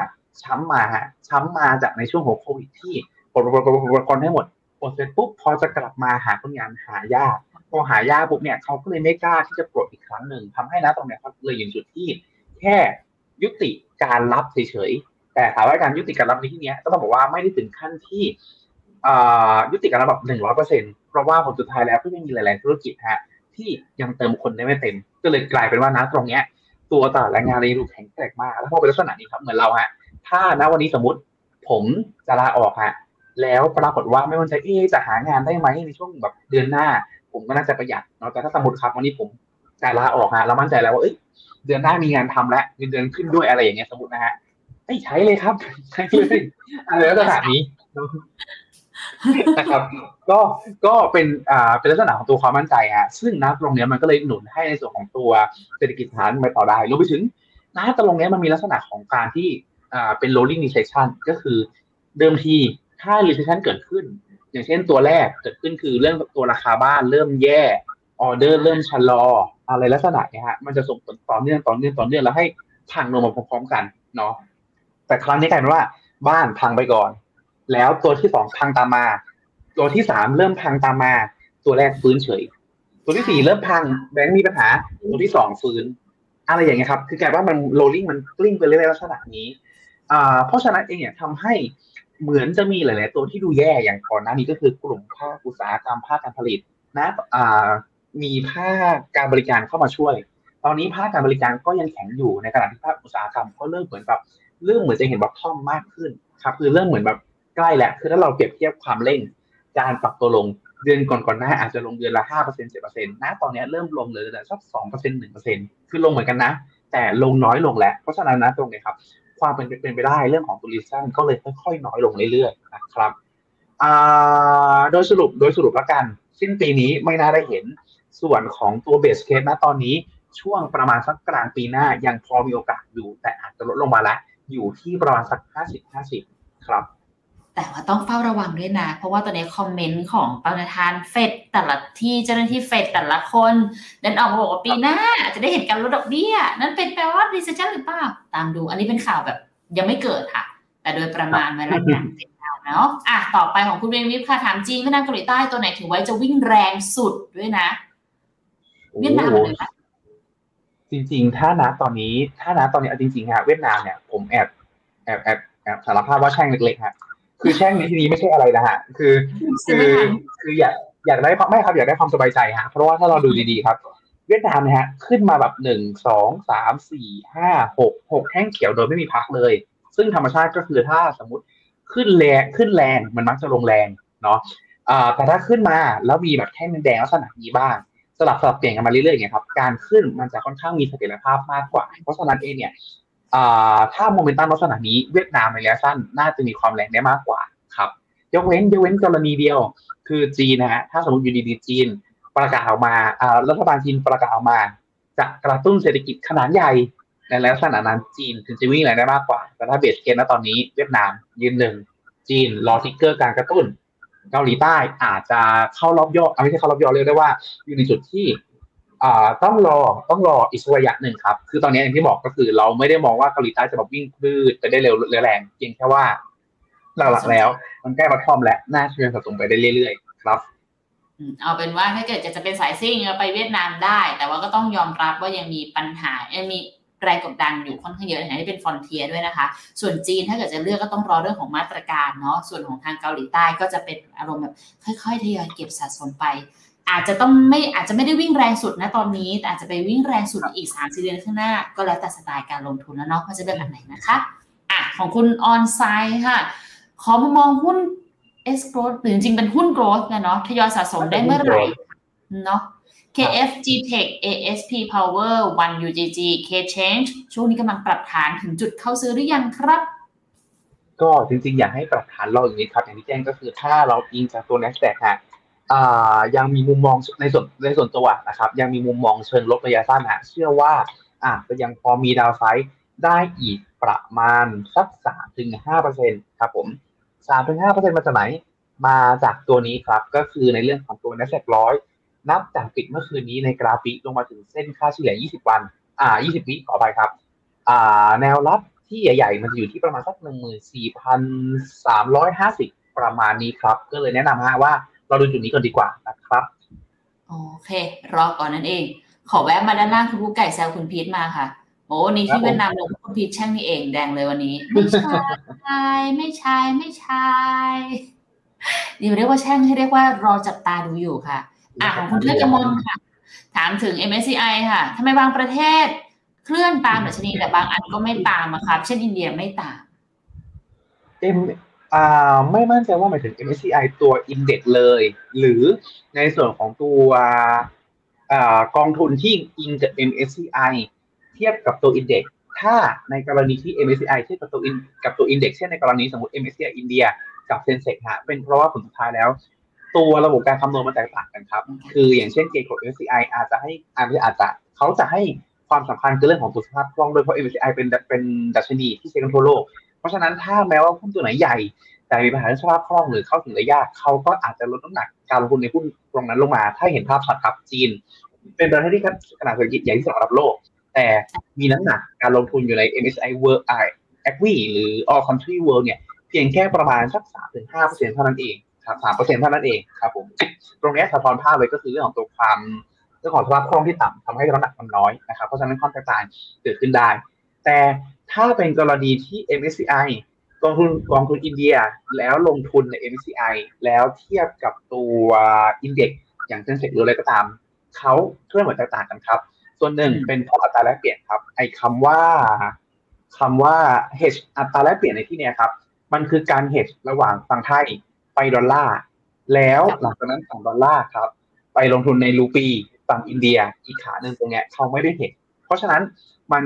ช้ำมาจากในช่วงของโควิดที่ปลดประกอบให้หมดหมดเสร็จปุ๊บพอจะกลับมาหาคนงานหายาก พอหายากปุ๊บเนี่ยเขาก็เลยไม่กล้าที่จะปลดอีกครั้งหนึ่งทำให้นะตรงเนี้ยเขาเลยอยู่จุดที่แค่ยุติการรับเฉยๆแต่ถามว่าการยุติการรับในที่นี้ก็ต้องบอกว่าไม่ได้ถึงขั้นที่ยุติการรับแบบ 100% เพราะว่าผลสุดท้ายแล้วก็ยังมีหลายๆธุรกิจฮะที่ยังเติมคนได้ไม่เต็มก็เลยกลายเป็นว่านะตรงเนี้ยตัวตลาดแรงงานเลยดูแข็งแกร่งมากแล้วพอเป็นลักษณะนี้ครับเหมือนเราฮะถ้าณวันนี้สมมติผมจะลาออกฮะแล้วปรากฏว่าไม่มั่นใจจะหางานได้ไหมในช่วงแบบเดือนหน้าผมก็น่าจะประหยัดเนาะแต่ถ้าสมมติครับวันนี้ผมจะลาออกฮะเรามั่นใจแล้วว่าเดือนหน้ามีงานทำแล้วเงินเดือนขึ้นด้วยอะไรอย่างเงี้ยสมมตินะฮะใช้เลยครับใช้เลยอะไรลักษณะนี้นะครับก็เป็นลักษณะของตัวความมั่นใจฮะซึ่งนะตรงนี้มันก็เลยหนุนให้ในส่วนของตัวเศรษฐกิจฐานไปต่อได้รวมไปถึงนะตรงนี้มันมีลักษณะของการที่เป็น rolling recession ก็คือเดิมทีถ้า recession เกิดขึ้นอย่างเช่นตัวแรกเกิดขึ้นคือเรื่องตัวราคาบ้านเริ่มแย่ออเดอร์เริ่มชะลออะไรลักษณะเนี้ยฮะมันจะส่งผลต่อเนื่องแล้วให้พังลงมาพร้อมๆกันเนาะแต่ครั้งนี้กลายเป็นว่าบ้านพังไปก่อนแล้วตัวที่2พังตามมาตัวที่3เริ่มพังตามมาตัวแรกฟื้นเฉยตัวที่4เริ่มพังแบงค์มีปัญหาตัวที่2ฟื้นอะไรอย่างเงี้ยครับคือกลายว่ามันโรลลิ่งมันกลิ้งไปเรื่อยๆลักษณะนี้เพราะฉะนั้นเองเนี่ยทำให้เหมือนจะมีหลายๆตัวที่ดูแย่อย่างก่อนหน้านี้ก็คือกลุ่มภาคอุตสาหกรรมภาคการผลิตนะมีภาคการบริการเข้ามาช่วยตอนนี้ภาคการบริการก็ยังแข็งอยู่ในขณะที่ภาคอุตสาหกรรมก็เริ่มเหมือนจะเห็นบอททอมมากขึ้นครับคือเริ่มเหมือนแบบใกล้แหละคือถ้าเราเปรียบเทียบความเร่งการปรับตัวลงเดือนก่อนหน้าอาจจะลงเดือนละ 5% 7% นะตอนนี้เริ่มลงเลยสัก 2% 1% คือลงเหมือนกันนะแต่ลงน้อยลงแล้วเพราะฉะนั้นนะตรงนี้ครับความเป็นไปได้เรื่องของตัวรีเซชั่นก็เลยค่อยๆน้อยลงเรื่อยๆนะครับโดยสรุปแล้วกันสิ้นปีนี้ไม่น่าได้เห็นส่วนของตัวเบสเคสนะตอนนี้ช่วงประมาณสักกลางปีหน้ายังพอมีโอกาสอยู่แต่อาจจะลดลงมาละอยู่ที่ประมาณสัก 50-50 ครับแต่ว่าต้องเฝ้าระวังด้วยนะเพราะว่าตอนนี้คอมเมนต์ของประธานเฟดแต่ละที่เจ้าหน้าที่เฟดแต่ละคนดันออกมาบอกว่าปีหน้าอาจจะได้เห็นการลดดอกเบี้ยนั่นเป็นแปลว่า recession หรือเปล่าตามดูอันนี้เป็นข่าวแบบยังไม่เกิดค่ะแต่โดยประมาณเวลาอย่างเต็มแล้วเนาะอ่ะต่อไปของคุณเรนวิฟค่ะถามจริงเวียดนามเกาหลีใต้ตัวไหนถือไว้จะวิ่งแรงสุดด้วยนะเวียดนามเลยค่ะจริงๆถ้าณตอนนี้จริงๆค่ะเวียดนามเนี่ยผมแอบสารภาพว่าแช่งเล็กๆฮะคือแช่งในที่นี้ไม่ใช่อะไรนะฮะคืออยากได้ไม่ครับอยากได้ความสบายใจฮะเพราะว่าถ้าเราดูดีๆครับเวียดนามนะฮะขึ้นมาแบบ1 2 3 4 5 6แท่งเขียวโดยไม่มีพักเลยซึ่งธรรมชาติก็คือถ้าสมมุติขึ้นแรงมันมักจะลงแรงเนาะแต่ถ้าขึ้นมาแล้วมีแบบแท่งแดงลักษณะนี้บ้างสลับเปลี่ยนกันมาเรื่อยๆอย่างเงี้ยครับการขึ้นมันจะค่อนข้างมีเสถียรภาพมากกว่าเพราะฉะนั้นเองเนี่ยถ้าโมเมนตัมลักษณะนี้เวียดนามในระยะสั้นน่าจะมีความแรงได้มากกว่าครับยกเว้นกรณีเดียวคือจีนนะฮะถ้าสมมติอยู่ดีๆจีนประกาศออกมารัฐบาลจีนประกาศออกมาจะกระตุ้นเศรษฐกิจขนาดใหญ่ในลักษณะนั้นจีนถึงจะวิ่งแรงได้มากกว่าแต่ถ้าเบสเกณฑ์ณตอนนี้เวียดนามยืน1จีนรอทิกเกอร์การกระตุ้นเกาหลีใต้อาจจะเข้ารอบย่อไม่ใช่เข้ารอบย่อเรียกได้ว่าอยู่ในจุดที่ต้องรออีกระยะหนึ่งครับคือตอนนี้อย่างที่บอกก็คือเราไม่ได้มองว่าเกาหลีใต้จะแบบวิ่งพืดไปได้เร็วแรงเพียงแค่ว่าหลักๆแล้วมันใกล้บอททอมแล้วน่าจะยังสะสมไปได้เรื่อยๆครับเอาเป็นว่าถ้าเกิดจะเป็นสายซิ่งไปเวียดนามได้แต่ว่าก็ต้องยอมรับว่ายังมีปัญหายังมีแรงกดดันอยู่ค่อนข้างเยอะนะที่เป็นฟอนเทียด้วยนะคะส่วนจีนถ้าเกิดจะเลือกก็ต้องรอเรื่องของมาตรการเนาะส่วนของทางเกาหลีใต้ก็จะเป็นอารมณ์แบบค่อยๆทยอยเก็บสะสมไปอาจจะไม่ได้วิ่งแรงสุดนะตอนนี้แต่อาจจะไปวิ่งแรงสุดอีก 3-4 เดือนข้างหน้าก็แล้วแต่สไตล์การลงทุนแล้วเนาะว่าจะเลือกอันไหนนะคะอ่ะของคุณออนไซด์ค่ะขอมองหุ้น S Growth หรือจริงๆเป็นหุ้น Growth นะเนาะทยอยสะสมได้เมื่อไหร่เนาะ KFG Tech ASP Power 1 UGG K Change ช่วงนี้กำลังปรับฐานถึงจุดเข้าซื้อหรือยังครับก็จริงๆอยากให้ปรับฐานเราอย่างนี้ครับอย่างที่แจ้งก็คือถ้าเราอิงจากตัว Nasdaq ฮะยังมีมุมมองในส่วนตัวนะครับยังมีมุมมองเชิงลบระยะสั้นฮะเชื่อว่าจะยังพอมีดาวไซด์ได้อีกประมาณสัก 3-5% ครับผม 3-5% มาจากไหนมาจากตัวนี้ครับก็คือในเรื่องของตัว Nasdaq 100นับจากปิดเมื่อคืนนี้ในกราฟิกลงมาถึงเส้นค่าเฉลี่ย20วัน20วิขออภัยครับแนวรับที่ใหญ่ๆมันจะอยู่ที่ประมาณสัก 14,350 ประมาณนี้ครับก็เลยแนะนำฮะว่าเราดูจุดนี้ก่อนดีกว่านะครับ โอเครอก่อนนั่นเองขอแวะมาด้านล่างคุณผู้ไก่แซวคุณพีทมาค่ะโอ้นี่ที่เวียดนามลงคุณพีทแช่งนี่เองแดงเลยวันนี้ไม่ใช่ไม่ใช่ไม่ใช่นี่เรียกว่าแช่งให้เรียกว่ารอจับตาดูอยู่ค่ะอ่ะของคุณเลิศกมลค่ะถามถึง MSCI ค่ะทำไมบางประเทศเคลื่อนตามดัชนีแต่บางอันก็ไม่ตามอะครับเช่นอินเดียไม่ตามไม่มั่นใจว่าหมายถึง MSCI ตัว Index เลยหรือในส่วนของตัวกองทุนที่อิงกับ MSCI เทียบกับตัว Index ถ้าในกรณีที่ MSCI เทียบกับตัว Index เช่นในกรณีสมมุติ MSCI อินเดียกับ Sensex ฮะเป็นเพราะว่าผลสุดท้ายแล้วตัวระบบการคำนวณมันแตกต่างกันครับคืออย่างเช่น KFG Brand อาจจะเขาจะให้ความสำคัญกับเรื่องของตัวสภาพคล่องโดยเพราะ MSCI เป็นดัชนีที่ใช้กันทั่วโลกเพราะฉะนั้นถ้าแม้ว่าหุ้นตัวไหนใหญ่แต่มีปัญหาเรื่องสภาพคล่องหรือเข้าถึงได้ยากเขาก็อาจจะลดน้ำหนักการลงทุนในหุ้นตรงนั้นลงมาถ้าเห็นภาพชัดครับจีนเป็นประเทศที่ขนาดเศรษฐกิจใหญ่ที่สุดระดับโลกแต่มีน้ำหนักการลงทุนอยู่ใน MSCI World Equity หรือ All Country World เนี่ยเพียงแค่ประมาณสัก 3-5% เท่านั้นเองครับ 3% เท่านั้นเองครับผมตรงนี้สะท้อนภาพเลยก็คือเรื่องของตัวความเรื่องของสภาพคล่องที่ต่ำทำให้น้ำหนักมันน้อยนะครับเพราะฉะนั้นความแตกต่างเกิดขึ้นได้แต่ถ้าเป็นกรณีที่ MSCI กองทุนอินเดียแล้วลงทุนใน MSCI แล้วเทียบกับตัวอินเด็กซ์อย่างเช่นเซกหรืออะไรก็ตามเขาเคลื่อนไหวแตกต่างกันครับส่วนหนึ่งเป็นเพราะอัตราแลกเปลี่ยนครับไอ้คำว่า hedge อัตราแลกเปลี่ยนในที่นี้ครับมันคือการ hedge ระหว่างฟังไทยไปดอลลาร์แล้วหลังจากนั้นฝั่งดอลลาร์ครับไปลงทุนในรูปีฝั่งอินเดียอีกขานึงตรงเนี้ยเขาไม่ได้hedgeเพราะฉะนั้นมัน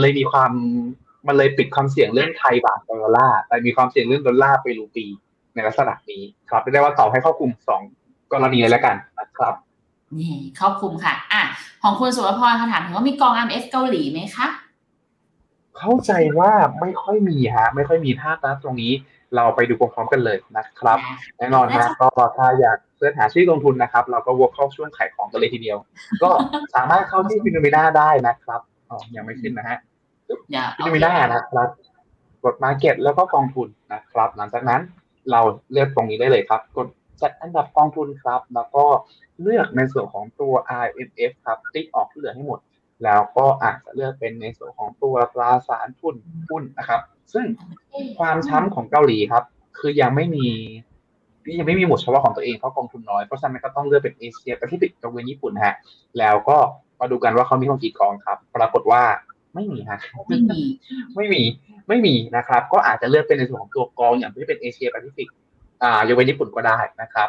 เลยปิดความเสี่ยงเรื่องไทยบาทดอลลาร์แต่มีความเสี่ยงเรื่องดอลลาร์ไปรูปีในลักษณะนี้ครับได้ว่าตอบให้ครอบคลุม2กรณีเลยแล้วกันนะครับนี่ครอบคลุมค่ะอ่ะของคุณสุวพรค่ะถามถึงว่ามีกอง IMF เกาหลีไหมคะเข้าใจว่าไม่ค่อยมีฮะไม่ค่อยมีภาพนะตรงนี้เราไปดูพร้อมๆกันเลยนะครับแน่นอนฮะก็ถ้าอยากเสิร์ชหาชื่อลงทุนนะครับเราก็วกเข้าช่วงขายของกันเลยทีเดียวก็สามารถเข้าที่ Phenomena ได้นะครับอ๋อยังไม่ขึ้นนะฮะPhenomena นะครับกด Market แล้วก็กองทุนนะครับหลังจากนั้นเราเลือกตรงนี้ได้เลยครับกดจัดอันดับกองทุนครับแล้วก็เลือกในส่วนของตัว IMF ครับติ๊กออกที่เหลือให้หมดแล้วก็อาจจะเลือกเป็นในส่วนของตัวตราสารหุ้นนะครับซึ่งความช้ำของเกาหลีครับคือยังไม่มีหมวดเฉพาะของตัวเองเพราะกองทุนน้อยเพราะฉะนั้นก็ต้องเลือกเป็นเอเชียแปซิฟิกกับญี่ปุ่นฮะแล้วก็มาดูกันว่าเขามีทั้งกี่กองครับปรากฏว่าไม่มีฮะไม่มีนะครับก็อาจจะเลือกเป็นในส่วนของตัวกองอย่างที่เป็นเอเชียแปซิฟิกยกเว้นญี่ปุ่นก็ได้นะครับ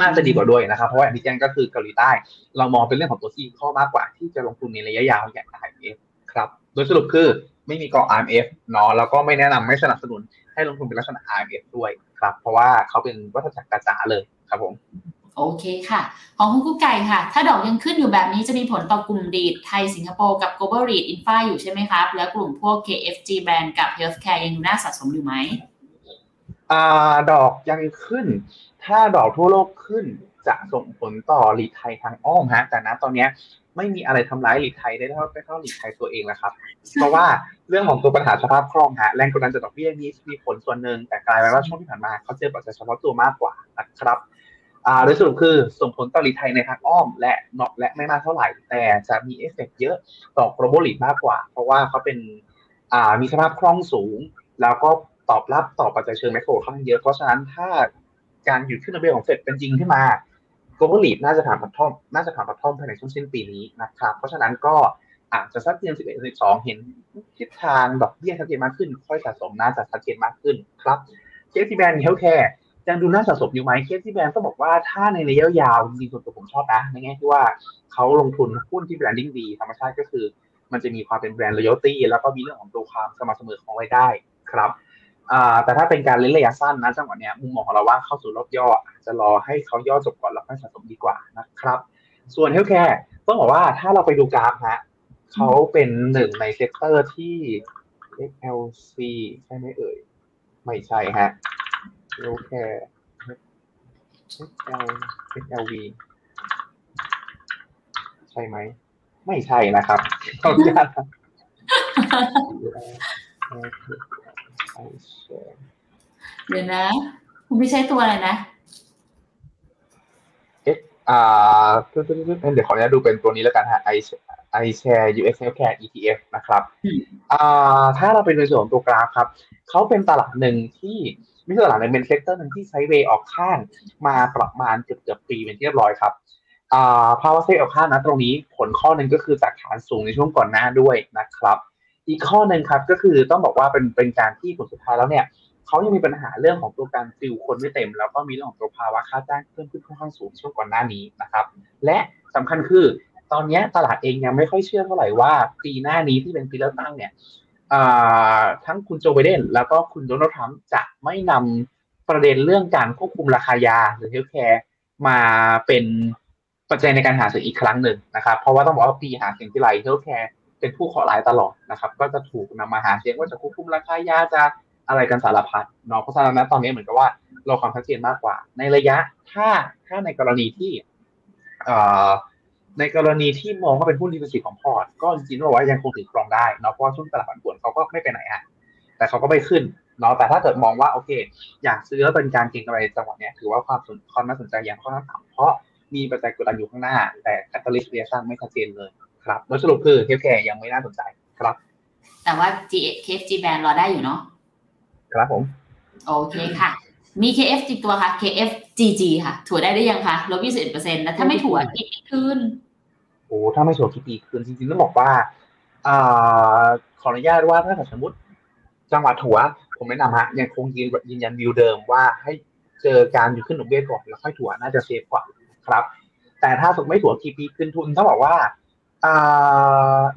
น่าจะดีกว่าด้วยนะครับเพราะว่าอย่างที่แจ้งก็คือเกาหลีใต้เรามองเป็นเรื่องของตัวซีข้อมากกว่าที่จะลงทุนในระยะยาวอย่างไรครับโดยสรุปคือไม่มีกอง IMF เนาะแล้วก็ไม่แนะนำไม่สนับสนุนให้ลงทุนเป็นลักษณะ IMF ด้วยครับเพราะว่าเขาเป็นวัฏจักรจ๋าเลยครับผมโอเคค่ะของคุณกุ๊กไก่ค่ะถ้าดอกยังขึ้นอยู่แบบนี้จะมีผลต่อกลุ่ม REIT ไทยสิงคโปร์กับ Global REIT Infra อยู่ใช่ไหมครับแล้วกลุ่มพวก KFG Brand กับ Healthcare ยังน่าสะสมอยู่ไหมดอกยังขึ้นถ้าดอกทั่วโลกขึ้นจะส่งผลต่อ REIT ไทยทางอ้อมฮะแต่ณตอนนี้ไม่มีอะไรทำร้ายหลีกไทยได้เท่าหลีกไทยตัวเองแล้วครับเพราะว่าเรื่องของตัวปัญหาสภาพคล่องฮะแรงกดดันจากดอกเบี้ยนี้มีผลส่วนหนึ่งแต่กลายเป็นว่าช่วงที่ผ่านมาเขาเจอปัจจัยเฉพาะตัวมากกว่านะครับโดยสรุปคือส่งผลต่อหลีกไทยในทางอ้อมและเนาะและไม่มากเท่าไหร่แต่จะมีเอฟเฟกต์เยอะต่อโกลบอลลีดมากกว่าเพราะว่าเขาเป็นมีสภาพคล่องสูงแล้วก็ตอบรับต่อปัจจัยเชิงแมกโรค่อนข้างเยอะเพราะฉะนั้นถ้าการหยุดขึ้นดอกเบี้ยของเฟดเป็นจริงขึ้นมาGlobal Lead น่าจะผ่านปัดท่อมภายในช่วงสิ้นปีนี้นะครับเพราะฉะนั้นก็อาจจะสักเดือน11 12เห็นทิศทางดอกเบี้ยชัดเจนมากขึ้นค่อยสะสมน่าจะชัดเจนมากขึ้นครับ KFG Brand Healthcare ยังดูน่าสะสมอยู่ไหม KFG Brand ต้องบอกว่าถ้าในระยะยาวจริงๆส่วนตัวผมชอบนะในแง่ที่ว่าเขาลงทุนหุ้นที่ branding ดีธรรมชาติก็คือมันจะมีความเป็น brand loyalty แล้วก็มีเรื่องของตัวความสม่ำเสมอของรายได้ครับแต่ถ้าเป็นการเล่นระยะสั้นนะจังหวะเนี้ยมุมมองของเราว่าเข้าสู่รอบย่อจะรอให้เขาย่อจบก่อนแล้วค่อยสะสมดีกว่านะครับส่วน Healthcare ต้องบอกว่าถ้าเราไปดูกราฟฮะเขาเป็นหนึ่งในเซกเตอร์ที่ HLC ใช่ไหมเอ่ยไม่ใช่ฮะ Healthcare HLV ใช่ไหมไม่ใช่นะครับขออนุญาตเดี๋ยวนะคุณไม่ใช้ตัวอะไรนะ เดี๋ยวขออนุญาตดูเป็นตัวนี้แล้วกันฮะ iShare US Healthcare ETF นะครับถ้าเราเป็นในส่วนของตัวกราฟครับเขาเป็นตลาดหนึ่งที่ไม่ใช่ตลาดหนึ่งเป็นเซกเตอร์หนึ่งที่ไซด์เวย์ออกข้างมาประมาณเกือบปีเป็นที่เรียบร้อยครับภาวะไซด์เวย์ออกข้างนะตรงนี้ผลข้อหนึ่งก็คือจากฐานสูงในช่วงก่อนหน้าด้วยนะครับอีกข้อหนึ่งครับก็คือต้องบอกว่าเป็นการที่ผลสุดท้ายแล้วเนี่ยเขายังมีปัญหาเรื่องของตัวการฟิลคนไม่เต็มแล้วก็มีเรื่องของตัวภาวะค่าจ้างเพิ่มขึ้นค่อนข้างสูงช่วงก่อนหน้านี้นะครับและสำคัญคือตอนนี้ตลาดเองยังไม่ค่อยเชื่อเท่าไหร่ว่าปีหน้านี้ที่เป็นปีเลือกตั้งเนี่ยทั้งคุณโจไบเดนแล้วก็คุณโดนัลด์ทรัมป์จะไม่นำประเด็นเรื่องการควบคุมราคายาหรือเฮลท์แคร์มาเป็นปัจจัยในการหาเสียงอีกครั้งหนึ่งนะครับเพราะว่าต้องบอกว่าปีหาเสียงที่ไรเฮลท์แคร์เป็นผู้ขอร้ายตลอดนะครับก็จะถูกนำมาหาเสียงว่าจะควบคุมราคายาจะอะไรกันสารพัดเนาะเพราะฉะนั้นตอนนี้เหมือนกับว่าเราความชัดเจนมากกว่าในระยะถ้าในกรณีที่มองว่าเป็นหุ้นดิเวอร์ซิฟของพอร์ตก็จริงๆว่ายังคงถือครองได้เนาะเพราะว่าช่วงตลาดผันผวนเขาก็ไม่ไปไหนฮะแต่เขาก็ไม่ขึ้นเนาะแต่ถ้าเกิดมองว่าโอเคอยากซื้อแล้วเป็นการเก็งกำไรจังหวะเนี้ยถือว่าความน่าสนใจยังค่อนข้างต่ำเพราะมีปัจจัยกดดันอยู่ข้างหน้าแต่แคตตาลิสต์เรียกสร้างไม่ชัดเจนเลยครับโดยสรุปคือ KFG ยังไม่น่าสนใจครับแต่ว่า KFG Brand รอได้อยู่เนาะครับผมโอเคค่ะมี KF กี่ตัวคะ KFGG ค่ะถั่วได้ได้ยังคะ -21% แล้วถ้าไม่ถั่วคิดคืนโอ้ถ้าไม่ถั่วคิดปีคืนจริงๆต้องบอกว่าขออนุญาตว่าถ้าสมมุติจังหวะถั่วผมแนะนำฮะยังคงยืนยันวิวเดิมว่าให้เจอการอยู่ขึ้นดอกเบี้ยก่อนแล้วค่อยถั่วน่าจะเซฟกว่าครับแต่ถ้าสมมุติไม่ถั่วคิดปีคืนทุนต้องบอกว่า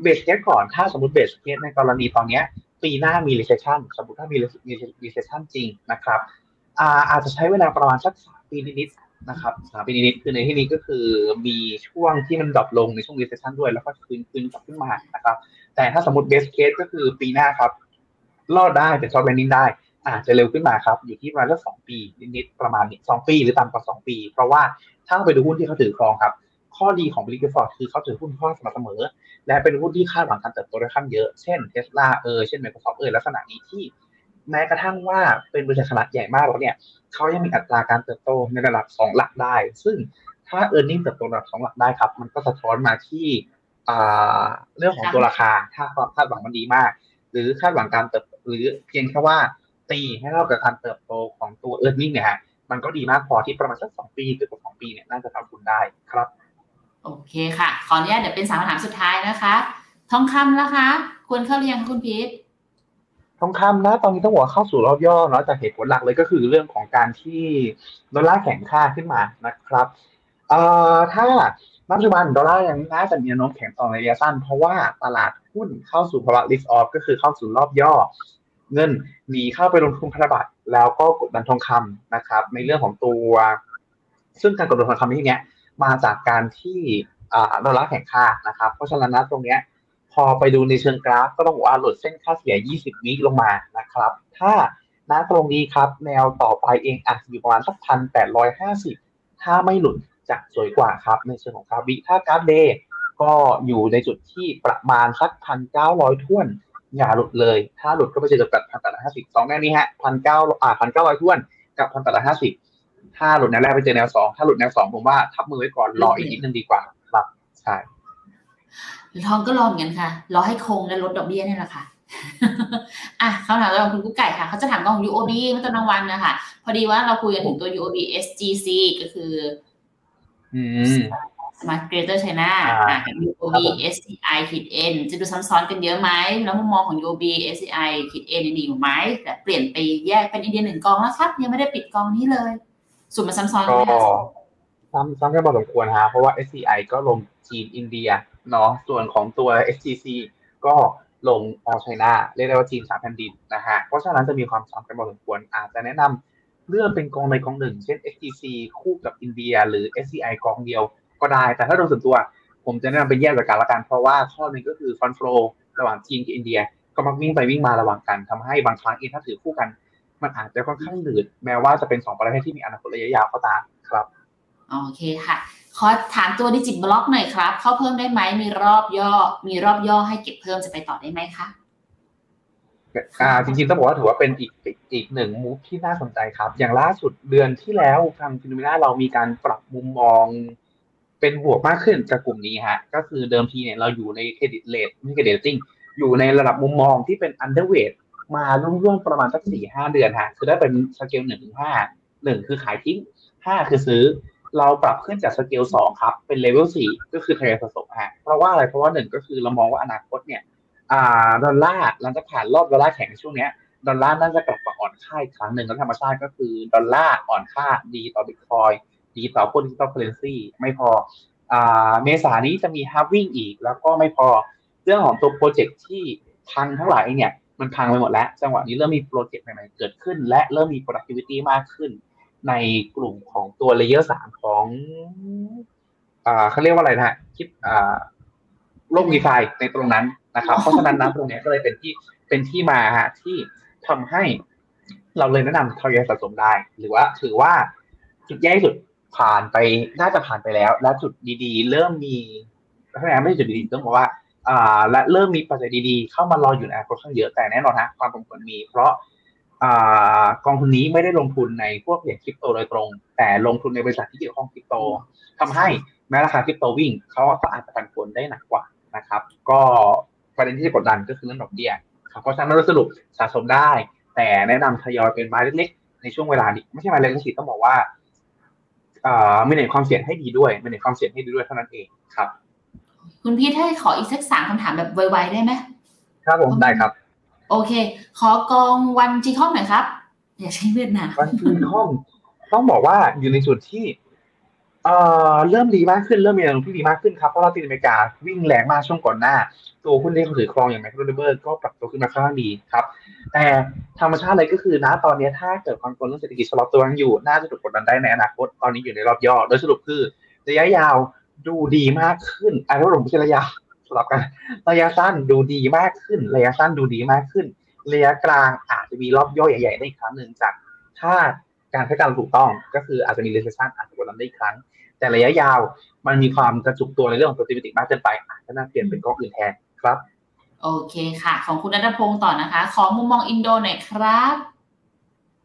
เบสเกสก่อนถ้าสมมุติเบสเกสในกรณีตอนเนี้ยปีหน้ามี recession สมมุติถ้ามี recession จริงนะครับอาจจะใช้เวลาประมาณสัก3ปีนิดๆนะครับ3ปีนิดๆคือในที่นี้ก็คือมีช่วงที่มันดรอปลงในช่วง recession ด้วยแล้วก็คืนกลับขึ้นมานะครับแต่ถ้าสมมุติ best case ก็คือปีหน้าครับรอดได้เป็น soft landing ได้อาจจะเร็วขึ้นมาครับอยู่ที่ประมาณสัก2ปีนิดๆประมาณนี้2ปีหรือต่ำกว่า2ปีเพราะว่าถ้าไปดูหุ้นที่เขาถือครองครับข้อดีของ Microsoft คือเขาถือหุ้นข้อสม่ำเสมอและเป็นหุ้นที่คาดหวังการเติบโตได้ค่อนข้างเยอะเช่น Tesla เช่น Microsoft ลักษณะนี้ที่แม้กระทั่งว่าเป็นบริษัทขนาดใหญ่มากแล้วเนี่ยเขายังมีอัตราการเติบโตในระดับ2หลักได้ซึ่งถ้า earning เติบโตระดับ2หลักได้ครับมันก็สะท้อนมาที่เรื่องของตัวราคาถ้าความคาดหวังมันดีมากหรือคาดหวังการเติบหรือเพียงแค่ว่าตีให้เท่ากับการเติบโตของตัว earning เนี่ยฮะมันก็ดีมากพอที่ประมาณสัก2ปีหรือกว่า2ปีเนี่ยน่าจะทำทุนได้ครับโอเคค่ะขออนุญาตเดี๋ยวเป็น3คำถามสุดท้ายนะคะทองคำนะคะควรเข้าหรือยังคะคุณพีททองคำนะตอนนี้ต้องบอกว่าเข้าสู่รอบย่อเนาะแต่เหตุผลหลักเลยก็คือเรื่องของการที่ดอลลาร์แข็งค่าขึ้นมานะครับถ้าปัจจุบันดอลลาร์ยังน่าจะมีแนวโน้มแข็งต่อในระยะสั้นเพราะว่าตลาดหุ้นเข้าสู่ภาวะ risk off ก็คือเข้าสู่รอบย่อเงินหนีเข้าไปลงทุนพันธบัตรแล้วก็กดดันทองคำนะครับในเรื่องของตัวซึ่งการกดดันทองคำที่เนี้ยมาจากการที่ดอลลาร์แข็งค่านะครับเพราะฉะนั้นนะตรงเนี้ยพอไปดูในเชิงกราฟก็ต้องบอกว่าหลุดเส้นค่าเฉลี่ย20 วิลงมานะครับถ้าณตรงนี้ครับแนวต่อไปเองอาจจะอยู่ประมาณสัก 1,850 ถ้าไม่หลุดจะสวยกว่าครับในเชิงของกราฟวิถ้ากราฟเดย์ก็อยู่ในจุดที่ประมาณสัก 1,900 ถ้วนอย่าหลุดเลยถ้าหลุดก็ไปเจอกับ 1,850 2แนวนี้ฮะ 1,900 ถ้วนกับ 1,850ถ้าหลุดแนวแรกไปเจอแนว2ถ้าหลุดแนว2ผมว่าทับมือไว้ก่อนรออีกนิดนึงดีกว่าครับใช่ทองก็รออย่างนั้นค่ะรอให้คงและลดดอกเบี้ยนี่แหละค่ะอ่ะคำถามจากคุณกุ๊กไก่ค่ะเขาจะถามของ UOB เมื่อตอนกลางวันนะคะพอดีว่าเราคุยกันถึงตัว UOB SGC ก็คือSmart Greater China กับ UOB SCI-N จะดูซ้ำซ้อนกันเยอะไหมแล้วมุมมองของ UOB SCI-N ดีอยู่ไหมแต่เปลี่ยนไปแยกเป็นอีกเดือนหนึ่งกองแล้วครับยังไม่ได้ปิดกองนี้เลยส่วนมันซ้ำๆกันซ้ำกันพอสมควรฮะเพราะว่า SCI ก็ลงจีนอินเดียเนาะส่วนของตัว SGC ก็ลงออลไชน่าเรียกได้ว่าจีน3แผ่นดินนะฮะเพราะฉะนั้นจะมีความซ้ำกันพอสมควรอาจจะแนะนำเลือกเป็นกองใดกองหนึ่งเช่น SGC คู่กับอินเดียหรือ SCI กองเดียวก็ได้แต่ถ้าโดยส่วนตัวผมจะแนะนำเป็นแยกจากกันละกันเพราะว่าข้อหนึ่งก็คือฟันโฟลระหว่างจีนกับอินเดียก็มักวิ่งไปวิ่งมาระหว่างกันทำให้บางครั้งถ้าถือคู่กันมันอาจจะค่อนข้างหนืดแม้ว่าจะเป็น2ประเทศที่มีอนาคตระยะยาวก็ตามครับโอเคค่ะขอถามตัวดิจิตบล็อกหน่อยครับเข้าเพิ่มได้ไหมมีรอบย่อให้เก็บเพิ่มจะไปต่อได้ไหมคะจริงๆต้องบอกว่าถือว่าเป็นอีกหนึ่งมูฟที่น่าสนใจครับอย่างล่าสุดเดือนที่แล้วทางPhenomenaเรามีการปรับมุมมอง เป็นบวกมากขึ้นกับกลุ่มนี้ฮะก็คือเดิมทีเนี่ยเราอยู่ในเครดิตเรทไม่เครดิตติ้งอยู่ในระดับมุมมองที่เป็นอันเดอร์เวทมาร่วมๆประมาณสัก 4-5 เดือนฮะคือได้เป็นสเกล 1-5 1คือขายทิ้ง5คือซื้อเราปรับขึ้นจากสเกล2ครับเป็นเลเวล4ก็คือทยอยสะสมฮะเพราะว่าอะไรเพราะว่า1ก็คือเรามองว่าอนาคตเนี่ยดอลลาร์หลังจากผ่านรอบดอลลาร์แข็งในช่วงเนี้ยดอลลาร์น่าจะกลับมาอ่อนค่าอีกครั้งหนึ่งแล้วธรรมชาติก็คือดอลลาร์อ่อนค่าดีต่อบิตคอยน์ดีต่อพวกดิจิตอลเคอเรนซีไม่พอเมษายนนี้จะมีฮาร์ฟวิ่งอีกแล้วก็ไม่พอเรื่องของตัวโปรเจกต์ที่พังทั้งหลายเนี่ยมันพังไปหมดแล้วจังหวะนี้เริ่มมีโปรเจกต์ใหม่ๆเกิดขึ้นและเริ่มมี productivity มากขึ้นในกลุ่มของตัว layer 3ของเขาเรียกว่าอะไรนะคิดโลกมีไฟในตรงนั้นนะครับเพราะฉะนั้นน้ำตรงนี้ก็เลยเป็นที่มาฮะที่ทำให้เราเลยแนะนำทยอยสะสมได้หรือว่าถือว่าจุดแย่สุดผ่านไปน่าจะผ่านไปแล้วและจุดดีๆเริ่มมีเพราะงั้นไม่ใช่จุดดีๆต้องบอกว่าและเริ่มมีปัจจัยดีๆเข้ามารออยู่ในอนาคตข้างเยอะแต่แน่นอนฮะความผันผวนมีเพราะกองทุนนี้ไม่ได้ลงทุนในพวกเหรียญคริปโตโดยตรงแต่ลงทุนในบริษัทที่เกี่ยวข้องคริปโตทำให้แม้ราคาคริปโตวิ่งเขาก็อาจจะผันผวนได้หนักกว่านะครับก็ประเด็นที่จะกดดันก็คือเรื่องดอกเบี้ยครับเพราะฉะนั้นเราสรุปสะสมได้แต่แนะนำทยอยเป็นไม้เล็กๆในช่วงเวลานี้ไม่ใช่ไม้เล็กๆต้องบอกว่าไม่เน้นความเสี่ยงให้ดีด้วยไม่เน้นความเสี่ยงให้ดีด้วยเท่านั้นเองครับคุณพี่ให้ขออีกสัก3คำถามแบบไวๆได้ไหมครับผมได้ครับโอเคขอกองวันจีคอมหน่อยครับอย่าใช้เวียดนามวันจีคอมต้องบอกว่าอยู่ในจุดที่เริ่มดีมากขึ้นเริ่มมีแนวโน้มที่ดีมากขึ้นครับเพราะว่าที่อเมริกาวิ่งแรงมากช่วงก่อนหน้าตัวหุ้นที่เขาถือครองอย่าง Microsoft ก็ปรับตัวขึ้นมาค่อนข้างดีครับแต่ธรรมชาติเลยก็คือณตอนนี้ถ้าเกิดความกังวลเรื่องเศรษฐกิจชะลอตัวยังอยู่น่าจะถูกกดดันได้ในอนาคตตอนนี้อยู่ในรอบย่อโดยสรุปคือระยะยาวดูดีมากขึ้นอาจจะลงไประยะสลับกันระยะสั้นดูดีมากขึ้นระยะสั้นดูดีมากขึ้นระยะกลางอาจจะมีรอบย่อใหญ่ๆได้อีกครั้งนึงจากถ้าการคาดการณ์ถูกต้องก็คืออาจจะมี recession อาจจะกดดันได้อีกครั้งแต่ระยะยาวมันมีความกระจุกตัวในเรื่องของ productivity มากเกินไปอาจจะน่าเปลี่ยนเป็นกองอื่นแทนครับโอเคค่ะของคุณณัฐพงศ์ต่อนะคะขอมุมมองอินโดหน่อยครับ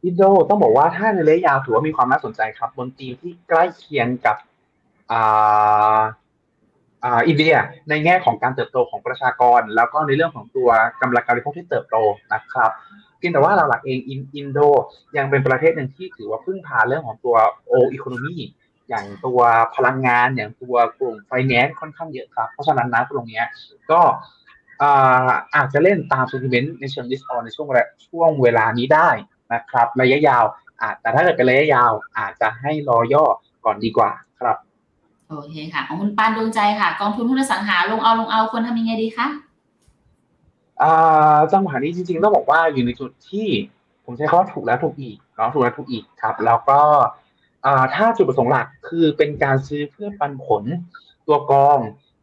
อินโดต้องบอกว่าถ้าในระยะยาวถือว่ามีความน่าสนใจครับบนธีมที่ใกล้เคียงกับอินเดียในแง่ของการเติบโตของประชากรแล้วก็ในเรื่องของตัวกำลังการบริโภคที่เติบโตนะครับเพียงแต่ว่าหลักๆเองอินโดยังเป็นประเทศหนึ่งที่ถือว่าพึ่งพาเรื่องของตัวโออีโคโนมีอย่างตัวพลังงานอย่างตัวกลุ่มไฟแนนซ์ค่อนข้างเยอะครับเพราะฉะนั้นนะตรงนี้ก็อาจจะเล่นตามเซนติเมนต์ในเชิงดิสออนในช่วงเวลานี้ได้นะครับระยะยาวแต่ถ้าเกิดเป็นระยะยาวอาจจะให้รอย่อก่อนดีกว่าครับโอเคค่ะของคุณปานดวงใจค่ะกองทุนหุ้นอสังหาลงเอาควรทำยังไงดีคะจังหวะนี้จริงๆต้องบอกว่าอยู่ในจุดที่ผมใช้คำว่าถูกแล้วถูกอีกเนาะถูกแล้วถูกอีกครับแล้วก็ถ้าจุดประสงค์หลักคือเป็นการซื้อเพื่อปันผลตัวกอง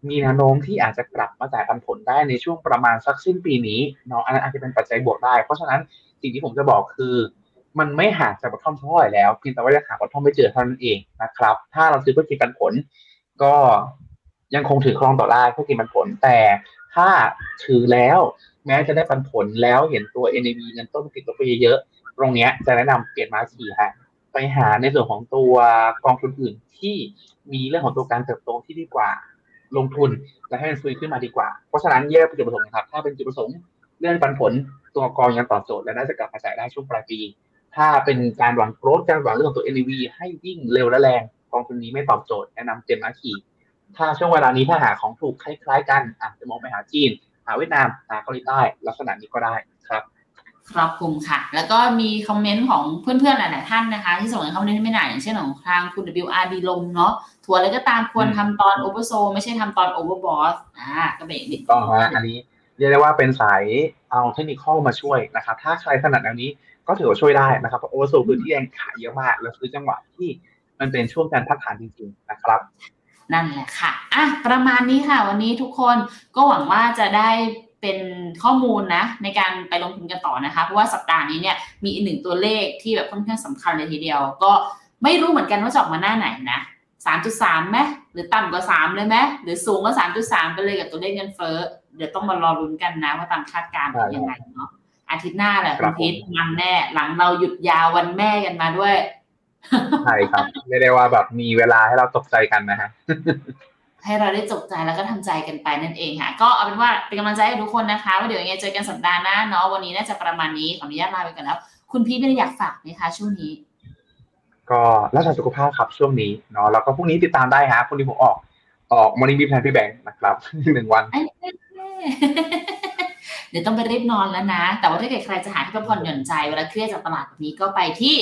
มีแนวโน้มที่อาจจะกลับมาจ่ายปันผลได้ในช่วงประมาณสักสิ้นปีนี้เนาะอันนั้นอาจจะเป็นปัจจัยบวกได้เพราะฉะนั้นสิ่งที่ผมจะบอกคือมันไม่ห่างจากบอททอมเท่าไหร่แล้วเพียงแต่ว่าจะหาบอททอมไม่เจอเท่านั้นเองนะครับถ้าเราซื้อเพื่อกินปันผลก็ยังคงถือครองต่อได้เพื่อกินปันผลแต่ถ้าถือแล้วแม้จะได้ปันผลแล้วเห็นตัว NAV เงินต้นติดลบไปเยอะๆตรงนี้จะแนะนำเปลี่ยนมาขี่ฮะไปหาในส่วนของตัวกองทุนอื่นที่มีเรื่องของตัวการเติบโตที่ดีกว่าลงทุนและให้มันฟื้นขึ้นมาดีกว่าเพราะฉะนั้นแยกเป็นจุดประสงค์นะครับถ้าเป็นจุดประสงค์เรื่องปันผลตัวกองยังตอบโจทย์และน่าจะกลับมาจ่ายได้ช่วงปลายปีถ้าเป็นการหวังโกรธการหวังเรื่องของตัว NAV ให้วิ่งเร็วและแรงกองทุนนี้ไม่ตอบโจทย์แนะนำเจนมาขี่ถ้าช่วงเวลานี้ถ้าหาของถูกคล้ายๆกันอาจจะมองไปหาจีนหาเวียดนามหาเกาหลีใต้ลักษณะนี้ก็ได้ครับครับผมค่ะแล้วก็มีคอมเมนต์ของเพื่อนๆหลายๆท่านนะคะที่ส่งเข้ามาในไม่นานอย่างเช่นของทางคุณ WRD ลมเนาะถั่วอะไรก็ตามควรทำตอน Oversold ไม่ใช่ทำตอน Overbought ก็เป็นอีกก็ฮะอันนี้เรียกได้ว่าเป็นสายเอาเทคนิคอลมาช่วยนะครับถ้าใครถนัดแนวนี้ก็ถือว่าช่วยได้นะครับเพราะ Oversold คือที่แรงขายเยอะมากแล้วคือจังหวะที่มันเป็นช่วงการพักฐานจริงๆนะครับนั่นแหละค่ะประมาณนี้ค่ะวันนี้ทุกคนก็หวังว่าจะได้เป็นข้อมูลนะในการไปลงทุนกันต่อนะคะเพราะว่าสัปดาห์นี้เนี่ยมีอีกหนึ่งตัวเลขที่แบบค่อนข้างสำคัญเลยทีเดียวก็ไม่รู้เหมือนกันว่าจะออกมาหน้าไหนนะ 3.3 ไหมหรือต่ำกว่า3เลยไหมหรือสูงกว่า 3.3 ไปเลยกับตัวเลขเงินเฟ้อเดี๋ยวต้องมารอลุ้นกันนะว่าตามคาดการณ์เป็นยังไงเนาะอาทิตย์หน้าแหละคุณพิษมันแน่หลังเราหยุดยาววันแม่กันมาด้วย ใช่ครับไม่ได้ว่าแบบมีเวลาให้เราตกใจกันนะฮะให้เราได้ตกใจแล้วก็ทำใจกันไปนั่นเองค่ะก็เอาเป็นว่าเป็นกำลังใจให้ทุกคนนะคะว่าเดี๋ยวยังไงเจอกันสัปดาห์หน้าเนาะวันนี้น่าจะประมาณนี้ขออนุญาตลาไปกันแล้วคุณพี่ไม่ได้อยากฝากไหมคะช่วงนี้ก็รักษาสุขภาพครับช่วงนี้เนาะแล้วก็พรุ่งนี้ติดตามได้ฮะพรุ่งนี้ผมออก Morning Brief แทนพี่แบงค์นะครับ1วันเดี๋ยวต้องไปรีบนอนแล้วนะแต่ว่าถ้าเกิดใครจะหาที่พักผ่อนหย่อนใจเวลาเครียดจากตลาดแบบนี้ก็ไปที่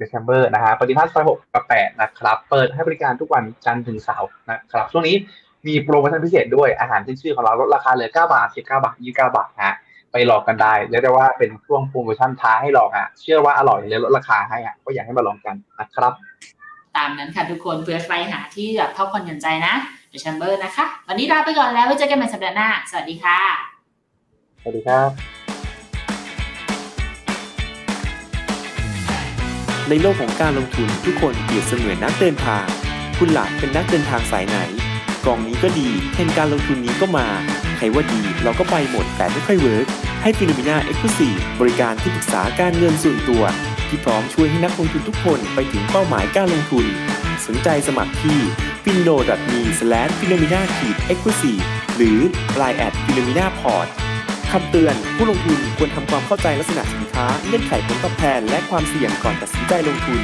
The Chamber นะฮะปฏิภาณซอย6กับ8นะครับเปิดให้บริการทุกวันจันทร์ถึงเสาร์นะครับช่วงนี้มีโปรโมชั่นพิเศษด้วยอาหารที่ชื่อของเราลดราคาเหลือ9บาท19บาท29บาทฮะไปหลอกกันได้เรียกได้ว่าเป็นช่วงโปรโมชั่นท้าให้ลองอ่ะเชื่อว่าอร่อยเลยลดราคาให้อ่ะก็อยากให้มาลองกันนะครับตามนั้นค่ะทุกคนเพื่อใครหาที่แบบพักผ่อนหย่อนใจนะThe Chamber นะคะวันนี้ลาไปก่อนแล้วไว้เจอกันใหม่สัปดาห์หน้าสวัสดีค่ะสวัสดีครับในโลกของการลงทุนทุกคนเปรียบเสมือนนักเดินทางคุณหลักเป็นนักเดินทางสายไหนกองนี้ก็ดีเทรนด์การลงทุนนี้ก็มาใครว่าดีเราก็ไปหมดแต่ไม่ค่อยเวิร์คให้ Phenomena Exclusive บริการที่ปรึกษาการเงินส่วนตัวที่พร้อมช่วยให้นักลงทุนทุกคนไปถึงเป้าหมายการลงทุนสนใจสมัครที่ finno.me/phenomena-exclusive หรือ line@phenomenaport คำเตือนผู้ลงทุนควรทำความเข้าใจลักษณะสินค้าเงื่อนไขผลตอบแทนและความเสี่ยงก่อนตัดสินใจลงทุน